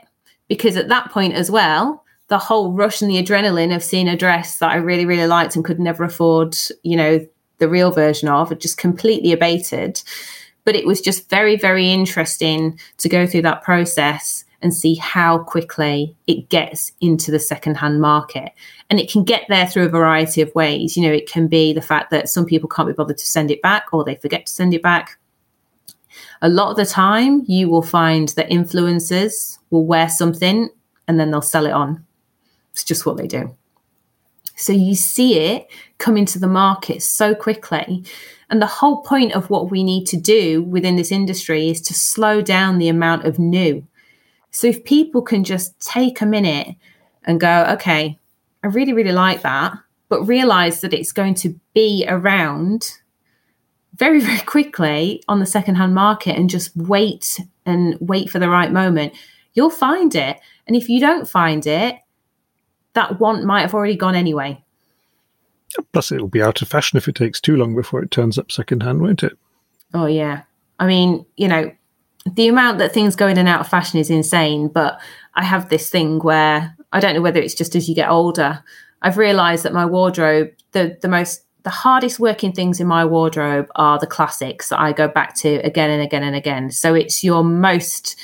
because at that point as well, the whole rush and the adrenaline of seeing a dress that I really, really liked and could never afford, you know, the real version of, it just completely abated. But it was just very, very interesting to go through that process and see how quickly it gets into the secondhand market. And it can get there through a variety of ways. You know, it can be the fact that some people can't be bothered to send it back, or they forget to send it back. A lot of the time, you will find that influencers will wear something and then they'll sell it on. It's just what they do. So you see it come into the market so quickly. And the whole point of what we need to do within this industry is to slow down the amount of new. So if people can just take a minute and go, okay, I really, really like that, but realize that it's going to be around very, very quickly on the secondhand market, and just wait for the right moment, you'll find it. And if you don't find it, that want might have already gone anyway. Plus, it will be out of fashion if it takes too long before it turns up secondhand, won't it? Oh, yeah. I mean, you know, the amount that things go in and out of fashion is insane, but I have this thing where I don't know whether it's just as you get older. I've realized that my wardrobe, the most the hardest working things in my wardrobe are the classics that I go back to again and again and again. So it's your most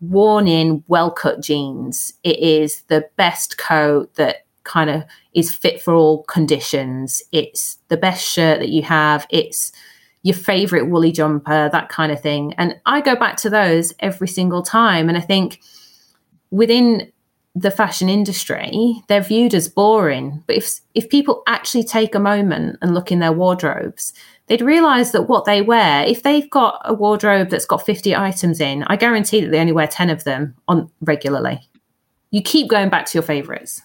worn in, well-cut jeans. It is the best coat that kind of is fit for all conditions. It's the best shirt that you have. It's your favorite woolly jumper, that kind of thing. And I go back to those every single time. And I think within the fashion industry, they're viewed as boring. But if people actually take a moment and look in their wardrobes, they'd realise that what they wear, if they've got a wardrobe that's got 50 items in, I guarantee that they only wear 10 of them on regularly. You keep going back to your favourites.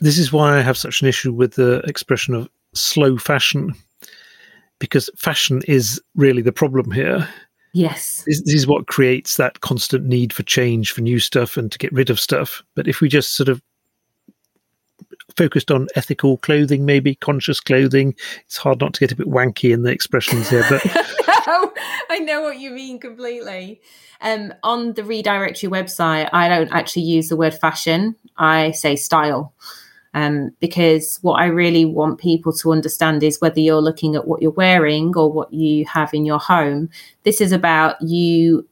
This is why I have such an issue with the expression of slow fashion, because fashion is really the problem here. Yes. This is what creates that constant need for change, for new stuff and to get rid of stuff. But if we just sort of focused on ethical clothing, maybe conscious clothing, it's hard not to get a bit wanky in the expressions here. But no, I know what you mean completely. On the Redirectory website, I don't actually use the word fashion. I say style. Because what I really want people to understand is whether you're looking at what you're wearing or what you have in your home, this is about you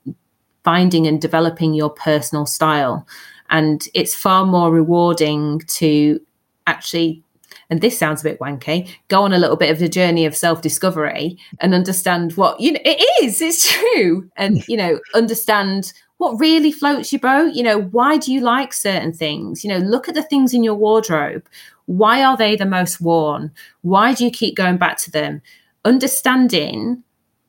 finding and developing your personal style. And it's far more rewarding to actually, and this sounds a bit wanky, go on a little bit of the journey of self-discovery and understand what, you know, it is, it's true. And, you know, understand what really floats your boat. You know, why do you like certain things? You know, look at the things in your wardrobe. Why are they the most worn? Why do you keep going back to them? Understanding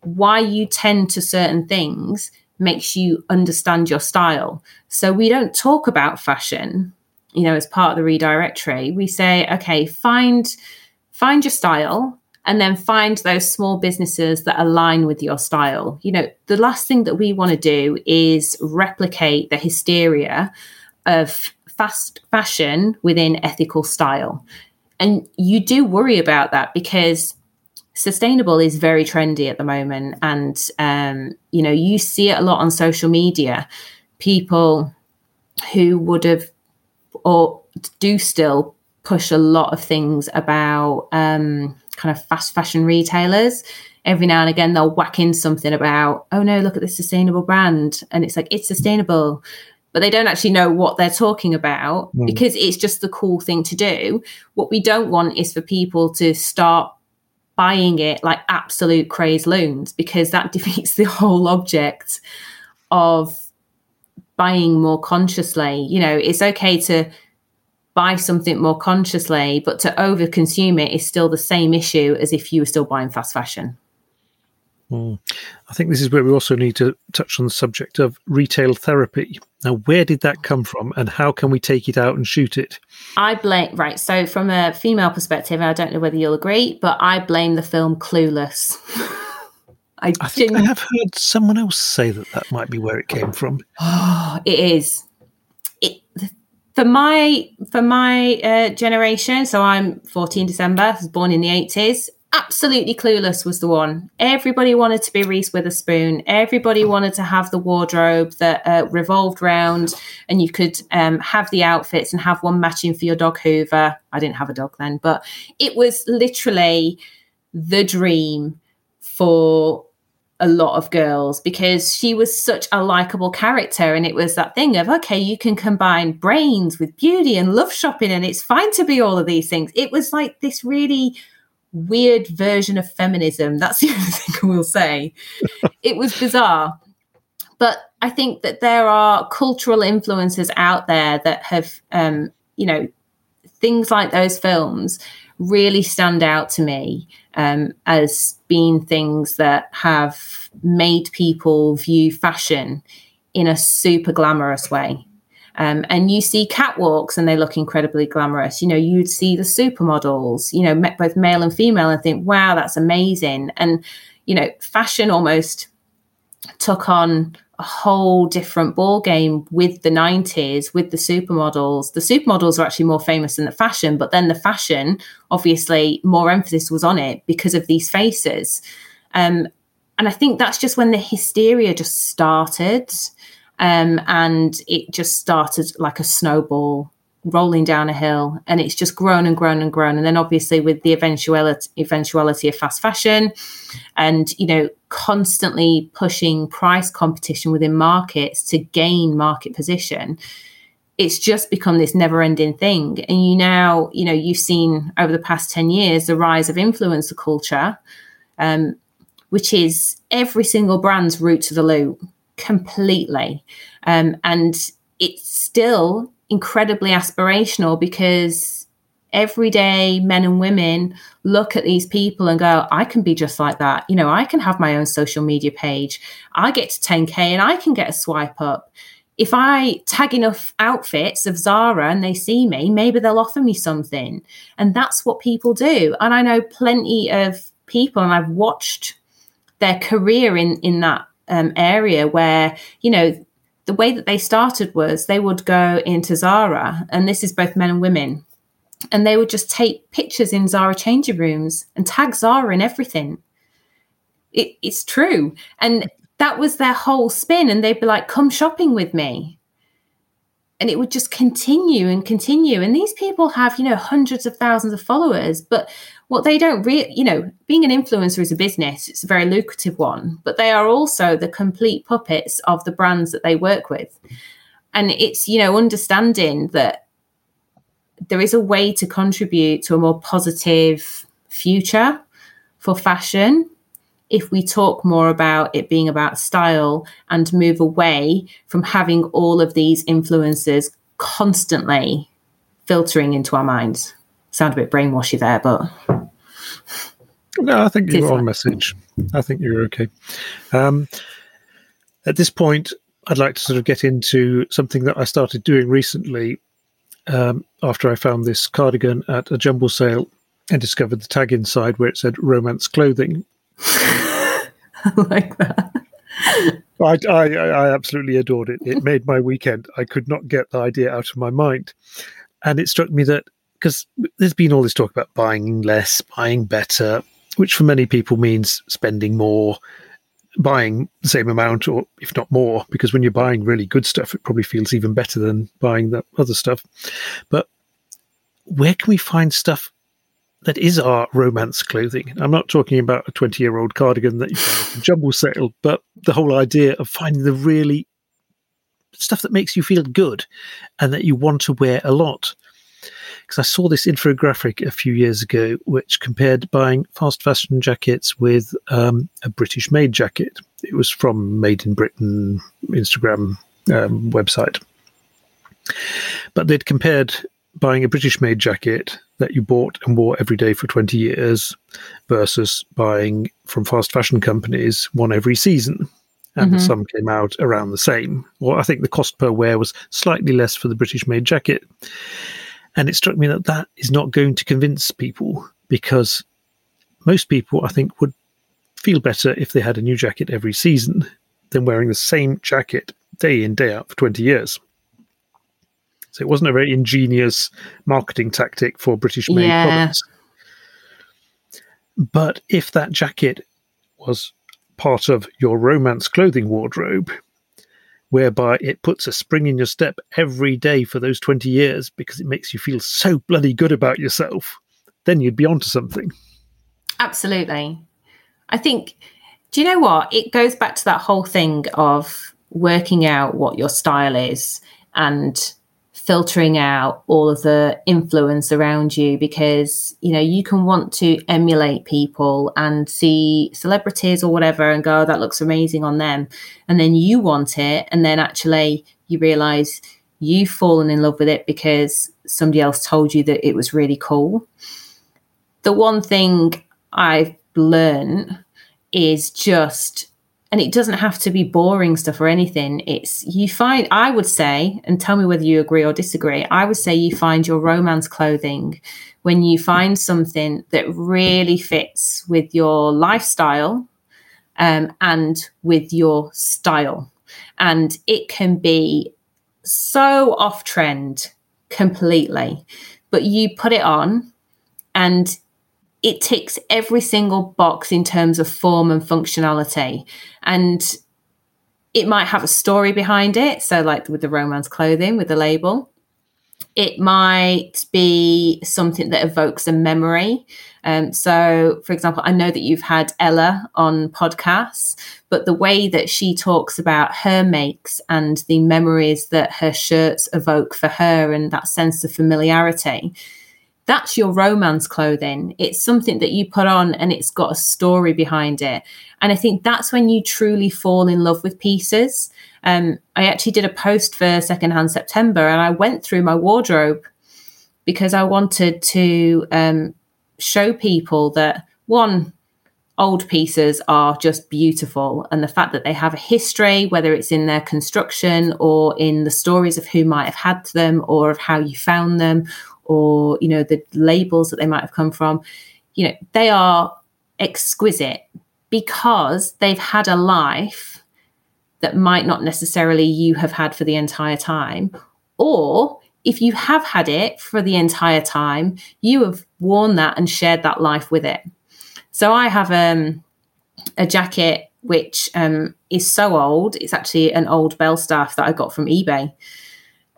why you tend to certain things makes you understand your style. So we don't talk about fashion, you know, as part of the Redirectory. We say, okay, find your style, and then find those small businesses that align with your style. You know, the last thing that we want to do is replicate the hysteria of fast fashion within ethical style. And you do worry about that because sustainable is very trendy at the moment. And, you know, you see it a lot on social media. People who would have or do still push a lot of things about kind of fast fashion retailers. Every now and again, they'll whack in something about, oh no, look at this sustainable brand. And it's like, it's sustainable, but they don't actually know what they're talking about because it's just the cool thing to do. What we don't want is for people to start buying it like absolute crazed loons, because that defeats the whole object of buying more consciously. You know, it's okay to buy something more consciously, but to over consume it is still the same issue as if you were still buying fast fashion. I think this is where we also need to touch on the subject of retail therapy. Now, where did that come from and how can we take it out and shoot it? I blame, right, so from a female perspective, I don't know whether you'll agree, but I blame the film Clueless. I think I have heard someone else say that might be where it came from. Oh, it is. For my generation, so I'm 14 December, I was born in the 80s, absolutely Clueless was the one. Everybody wanted to be Reese Witherspoon. Everybody wanted to have the wardrobe that revolved round, and you could have the outfits and have one matching for your dog Hoover. I didn't have a dog then, but it was literally the dream for a lot of girls because she was such a likable character. And it was that thing of, okay, you can combine brains with beauty and love shopping and it's fine to be all of these things. It was like this really weird version of feminism. That's the only thing I will say. It was bizarre. But I think that there are cultural influences out there that have, you know, things like those films really stand out to me as being things that have made people view fashion in a super glamorous way. And you see catwalks and they look incredibly glamorous. You know, you'd see the supermodels, you know, both male and female, and think, wow, that's amazing. And, you know, fashion almost took on a whole different ball game with the 90s, with the supermodels. The supermodels are actually more famous than the fashion, but then the fashion, obviously, more emphasis was on it because of these faces. And I think that's just when the hysteria just started, and it just started like a snowball rolling down a hill, and it's just grown and grown and grown. And then obviously with the eventuality of fast fashion and, you know, constantly pushing price competition within markets to gain market position, it's just become this never-ending thing. And you now, you know, you've seen over the past 10 years the rise of influencer culture, which is every single brand's route to the loop completely. And it's still incredibly aspirational because everyday men and women look at these people and go, I can be just like that. You know, I can have my own social media page. I get to 10K and I can get a swipe up. If I tag enough outfits of Zara and they see me, maybe they'll offer me something. And that's what people do. And I know plenty of people, and I've watched their career in that area where, you know, the way that they started was they would go into Zara, and this is both men and women, and they would just take pictures in Zara changing rooms and tag Zara in everything. It's true. And that was their whole spin. And they'd be like, come shopping with me. And it would just continue and continue. And these people have, you know, hundreds of thousands of followers, but what they don't really, you know, being an influencer is a business. It's a very lucrative one, but they are also the complete puppets of the brands that they work with. And it's, you know, understanding that there is a way to contribute to a more positive future for fashion if we talk more about it being about style and move away from having all of these influencers constantly filtering into our minds. Sound a bit brainwashy there, but... No, I think you're on message. I think you're okay. At this point, I'd like to sort of get into something that I started doing recently after I found this cardigan at a jumble sale and discovered the tag inside where it said romance clothing. I like that. I absolutely adored it. It made my weekend. I could not get the idea out of my mind. And it struck me that, because there's been all this talk about buying less, buying better, which for many people means spending more, buying the same amount, or if not more, because when you're buying really good stuff, it probably feels even better than buying that other stuff. But where can we find stuff that is our romance clothing? I'm not talking about a 20-year-old cardigan that you find at a jumble sale, but the whole idea of finding the really stuff that makes you feel good and that you want to wear a lot. Because I saw this infographic a few years ago which compared buying fast fashion jackets with a British-made jacket. It was from Made in Britain Instagram website. But they'd compared buying a British-made jacket that you bought and wore every day for 20 years versus buying from fast fashion companies one every season. And some came out around the same. Well, I think the cost per wear was slightly less for the British-made jacket. And it struck me that that is not going to convince people, because most people, I think, would feel better if they had a new jacket every season than wearing the same jacket day in, day out for 20 years. So it wasn't a very ingenious marketing tactic for British-made products. But if that jacket was part of your romance clothing wardrobe, whereby it puts a spring in your step every day for those 20 years because it makes you feel so bloody good about yourself, then you'd be onto something. Absolutely. I think, do you know what? It goes back to that whole thing of working out what your style is and filtering out all of the influence around you, because, you know, you can want to emulate people and see celebrities or whatever and go, oh, that looks amazing on them. And then you want it. And then actually you realize you've fallen in love with it because somebody else told you that it was really cool. The one thing I've learned is just, and it doesn't have to be boring stuff or anything. It's, you find, I would say, and tell me whether you agree or disagree, I would say you find your romance clothing when you find something that really fits with your lifestyle and with your style. And it can be so off trend completely, but you put it on and it ticks every single box in terms of form and functionality. And it might have a story behind it. So like with the romance clothing, with the label, It might be something that evokes a memory. So, for example, I know that you've had Ella on podcasts, but the way that she talks about her makes and the memories that her shirts evoke for her and that sense of familiarity, that's your romance clothing. It's something that you put on and it's got a story behind it. And I think that's when you truly fall in love with pieces. I actually did a post for Secondhand September and I went through my wardrobe because I wanted to show people that, one, old pieces are just beautiful, and the fact that they have a history, whether it's in their construction or in the stories of who might have had them or of how you found them, or, you know, the labels that they might have come from, you know, they are exquisite because they've had a life that might not necessarily you have had for the entire time. Or if you have had it for the entire time, you have worn that and shared that life with it. So I have a jacket which is so old. It's actually an old Belstaff that I got from eBay.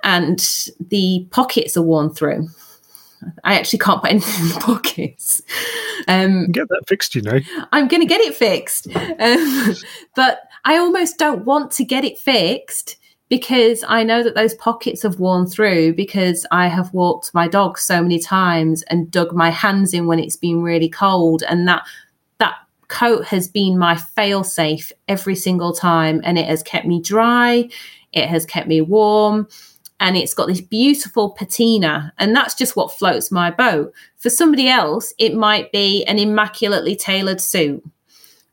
And the pockets are worn through. I actually can't put anything in the pockets. Get that fixed, you know. I'm going to get it fixed. But I almost don't want to get it fixed because I know that those pockets have worn through because I have walked my dog so many times and dug my hands in when it's been really cold. And that coat has been my fail-safe every single time. And it has kept me dry. It has kept me warm. And it's got this beautiful patina, and that's just what floats my boat. For somebody else, it might be an immaculately tailored suit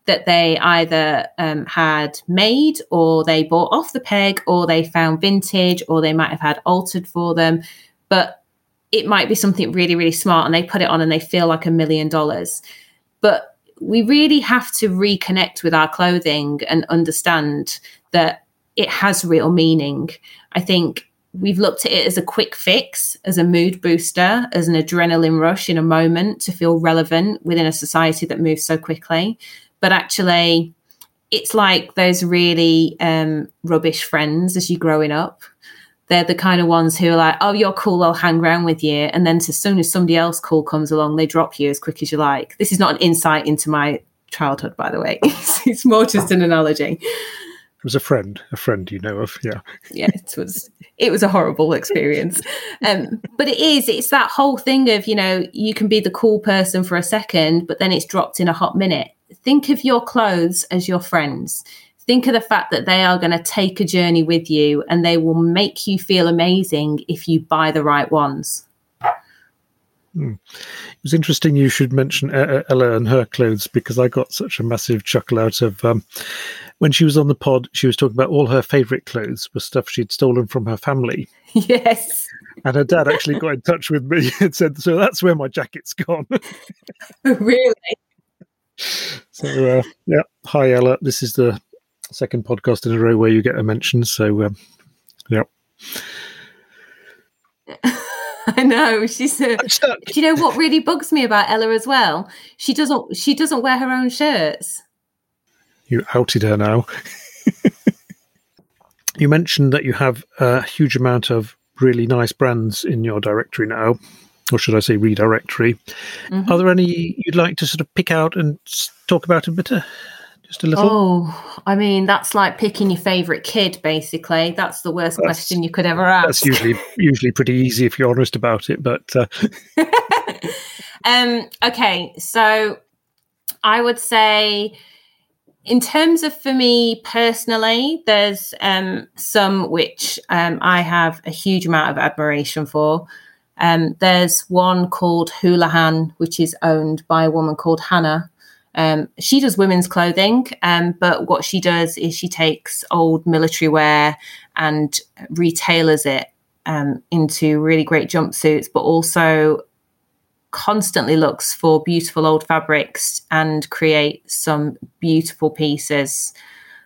that they either had made, or they bought off the peg, or they found vintage, or they might have had altered for them. But it might be something really, really smart, and they put it on and they feel like $1 million. But we really have to reconnect with our clothing and understand that it has real meaning. I think we've looked at it as a quick fix, as a mood booster, as an adrenaline rush in a moment to feel relevant within a society that moves so quickly. But actually, it's like those really rubbish friends as you're growing up. They're the kind of ones who are like, oh, you're cool, I'll hang around with you. And then as soon as somebody else cool comes along, they drop you as quick as you like. This is not an insight into my childhood, by the way. It's more just an analogy. It was a friend you know of, yeah. Yeah, it was a horrible experience. But it's that whole thing of, you know, you can be the cool person for a second, but then it's dropped in a hot minute. Think of your clothes as your friends. Think of the fact that they are going to take a journey with you and they will make you feel amazing if you buy the right ones. It was interesting you should mention Ella and her clothes, because I got such a massive chuckle out of when she was on the pod. She was talking about all her favourite clothes were stuff she'd stolen from her family. Yes. And her dad actually got in touch with me and said, so that's where my jacket's gone. Really? So, yeah. Hi, Ella. This is the second podcast in a row where you get a mention. So, yeah. I know. Do you know what really bugs me about Ella as well? She doesn't wear her own shirts. You outed her now. You mentioned that you have a huge amount of really nice brands in your directory now, or should I say redirectory. Mm-hmm. Are there any you'd like to sort of pick out and talk about a bit? Just a little? Oh, I mean, that's like picking your favourite kid, basically. That's the worst question you could ever ask. That's usually pretty easy if you're honest about it, but... okay, so I would say in terms of, for me personally, there's some which I have a huge amount of admiration for. There's one called Houlihan, which is owned by a woman called Hannah. She does women's clothing, but what she does is she takes old military wear and retailers it into really great jumpsuits, but also constantly looks for beautiful old fabrics and creates some beautiful pieces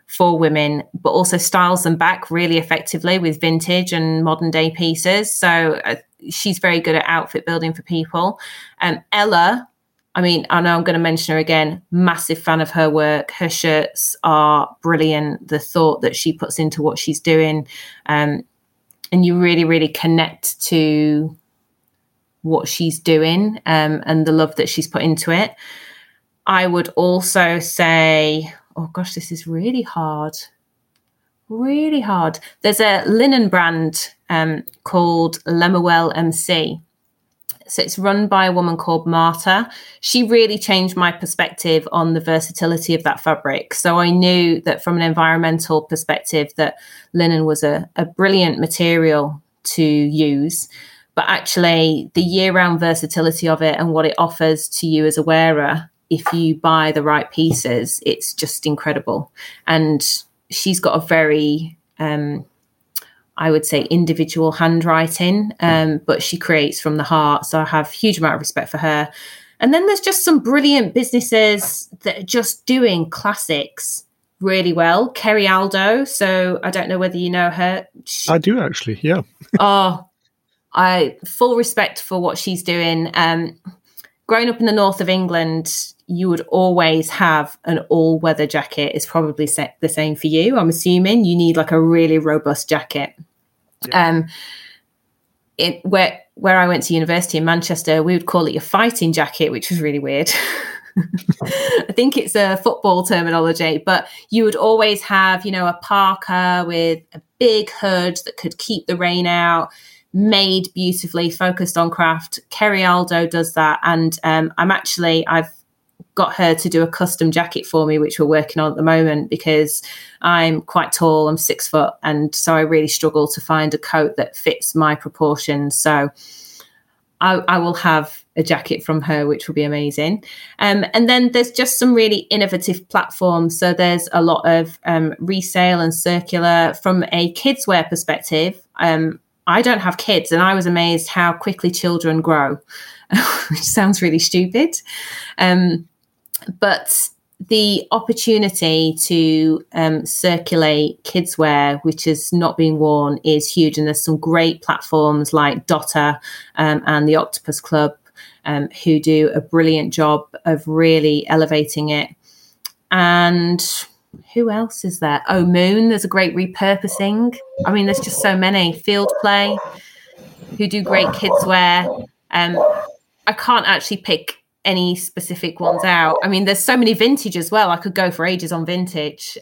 for women, but also styles them back really effectively with vintage and modern day pieces. So she's very good at outfit building for people. Ella, I mean, I know I'm going to mention her again, massive fan of her work. Her shirts are brilliant. The thought that she puts into what she's doing and you really, really connect to what she's doing and the love that she's put into it. I would also say, oh gosh, this is really hard. Really hard. There's a linen brand called Lemuel MC. So it's run by a woman called Marta. She really changed my perspective on the versatility of that fabric. So I knew that from an environmental perspective that linen was a brilliant material to use, but actually the year-round versatility of it and what it offers to you as a wearer, if you buy the right pieces, it's just incredible. And she's got a very... I would say individual handwriting, but she creates from the heart. So I have a huge amount of respect for her. And then there's just some brilliant businesses that are just doing classics really well. Kerry Aldo. So I don't know whether you know her. I do actually. Yeah. Oh, I full respect for what she's doing. Growing up in the north of England, you would always have an all-weather jacket. It's probably the same for you, I'm assuming. You need like a really robust jacket. Yeah. Where I went to university in Manchester, we would call it your fighting jacket, which was really weird. I think it's a football terminology, but you would always have, you know, a parka with a big hood that could keep the rain out, made beautifully, focused on craft. Kerry Aldo does that. And I've got her to do a custom jacket for me, which we're working on at the moment, because I'm quite tall, I'm 6 foot, and so I really struggle to find a coat that fits my proportions. So I will have a jacket from her, which will be amazing. And then there's just some really innovative platforms. So there's a lot of resale and circular. From a kids' wear perspective, I don't have kids, and I was amazed how quickly children grow, which sounds really stupid. But the opportunity to circulate kids' wear, which is not being worn, is huge. And there's some great platforms like Dotte and the Octopus Club who do a brilliant job of really elevating it. And who else is there? Oh, Moon, there's a great repurposing. I mean, there's just so many. Fieldplay, who do great kids' wear. I can't actually pick any specific ones out. I mean, there's so many vintage as well. I could go for ages on vintage.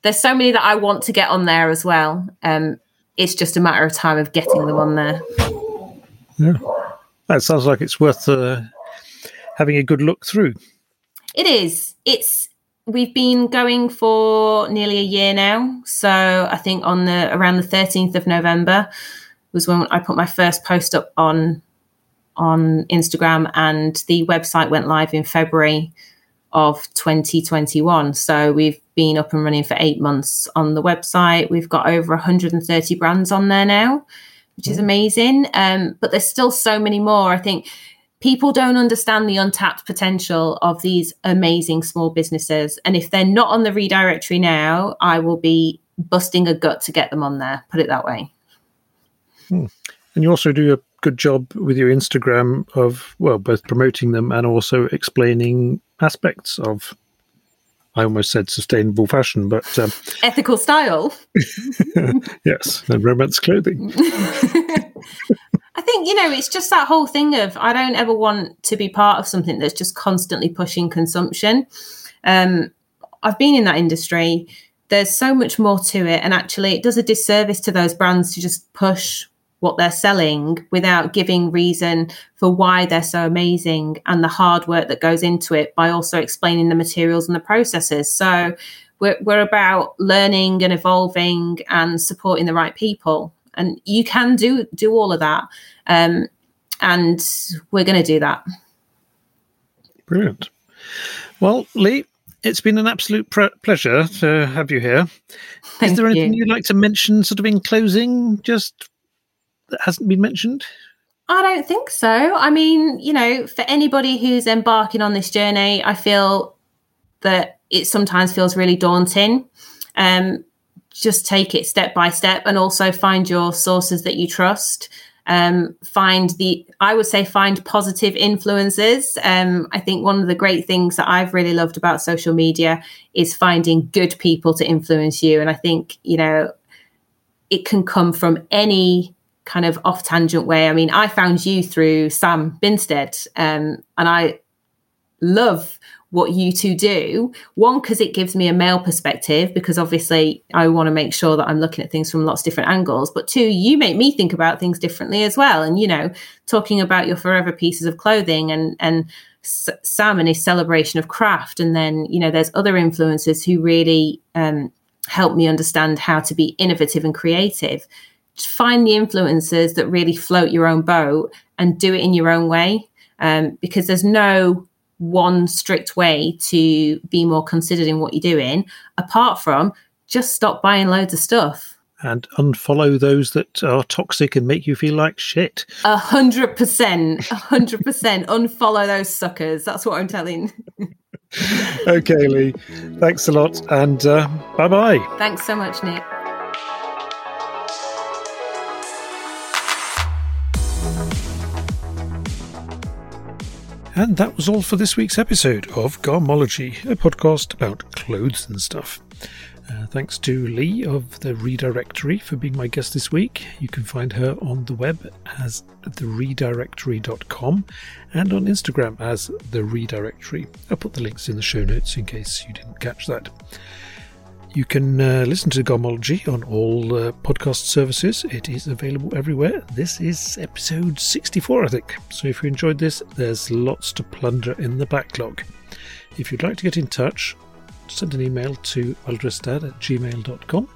There's so many that I want to get on there as well. It's just a matter of time of getting them on there. Yeah, that sounds like it's worth having a good look through. It is. We've been going for nearly a year now. So I think around the 13th of November was when I put my first post up on Instagram, and the website went live in February of 2021. So we've been up and running for 8 months on the website. We've got over 130 brands on there now, which is amazing. But there's still so many more. I think people don't understand the untapped potential of these amazing small businesses. And if they're not on the Redirectory now, I will be busting a gut to get them on there, put it that way. And you also do a good job with your Instagram of, well, both promoting them and also explaining aspects of, I almost said sustainable fashion, but ethical style. Yes, and romance clothing. I think, you know, it's just that whole thing of, I don't ever want to be part of something that's just constantly pushing consumption. I've been in that industry. There's so much more to it, and actually it does a disservice to those brands to just push what they're selling without giving reason for why they're so amazing and the hard work that goes into it, by also explaining the materials and the processes. So we're about learning and evolving and supporting the right people, and you can do all of that, and we're going to do that. Brilliant. Well, Lee, it's been an absolute pleasure to have you here. Is there anything you'd like to mention sort of in closing, just that hasn't been mentioned? I don't think so. I mean, you know, for anybody who's embarking on this journey, I feel that it sometimes feels really daunting. Just take it step by step, and also find your sources that you trust. Find positive influencers. I think one of the great things that I've really loved about social media is finding good people to influence you. And I think, you know, it can come from any kind of off tangent way. I mean, I found you through Sam Binstead, and I love what you two do. One, because it gives me a male perspective, because obviously I want to make sure that I'm looking at things from lots of different angles. But two, you make me think about things differently as well. And, you know, talking about your forever pieces of clothing and Sam and his celebration of craft. And then, you know, there's other influencers who really help me understand how to be innovative and creative. Find the influencers that really float your own boat and do it in your own way, because there's no one strict way to be more considered in what you're doing, apart from just stop buying loads of stuff. And unfollow those that are toxic and make you feel like shit. 100%. 100%. Unfollow those suckers. That's what I'm telling. Okay, Lee. Thanks a lot. And bye-bye. Thanks so much, Nick. And that was all for this week's episode of Garmology, a podcast about clothes and stuff. Thanks to Lee of The Redirectory for being my guest this week. You can find her on the web as theredirectory.com and on Instagram as The Redirectory. I'll put the links in the show notes in case you didn't catch that. You can listen to Garmology on all podcast services. It is available everywhere. This is episode 64, I think. So if you enjoyed this, there's lots to plunder in the backlog. If you'd like to get in touch, send an email to welldresseddad@gmail.com.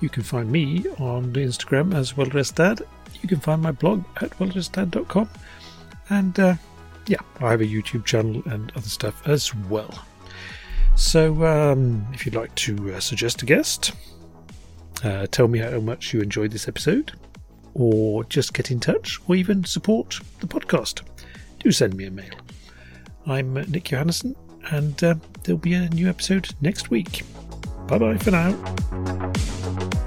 You can find me on Instagram as welldresseddad. You can find my blog at welldresseddad.com. And I have a YouTube channel and other stuff as well. So if you'd like to suggest a guest, tell me how much you enjoyed this episode, or just get in touch, or even support the podcast, do send me a mail. I'm Nick Johannesson, and there'll be a new episode next week. Bye-bye for now.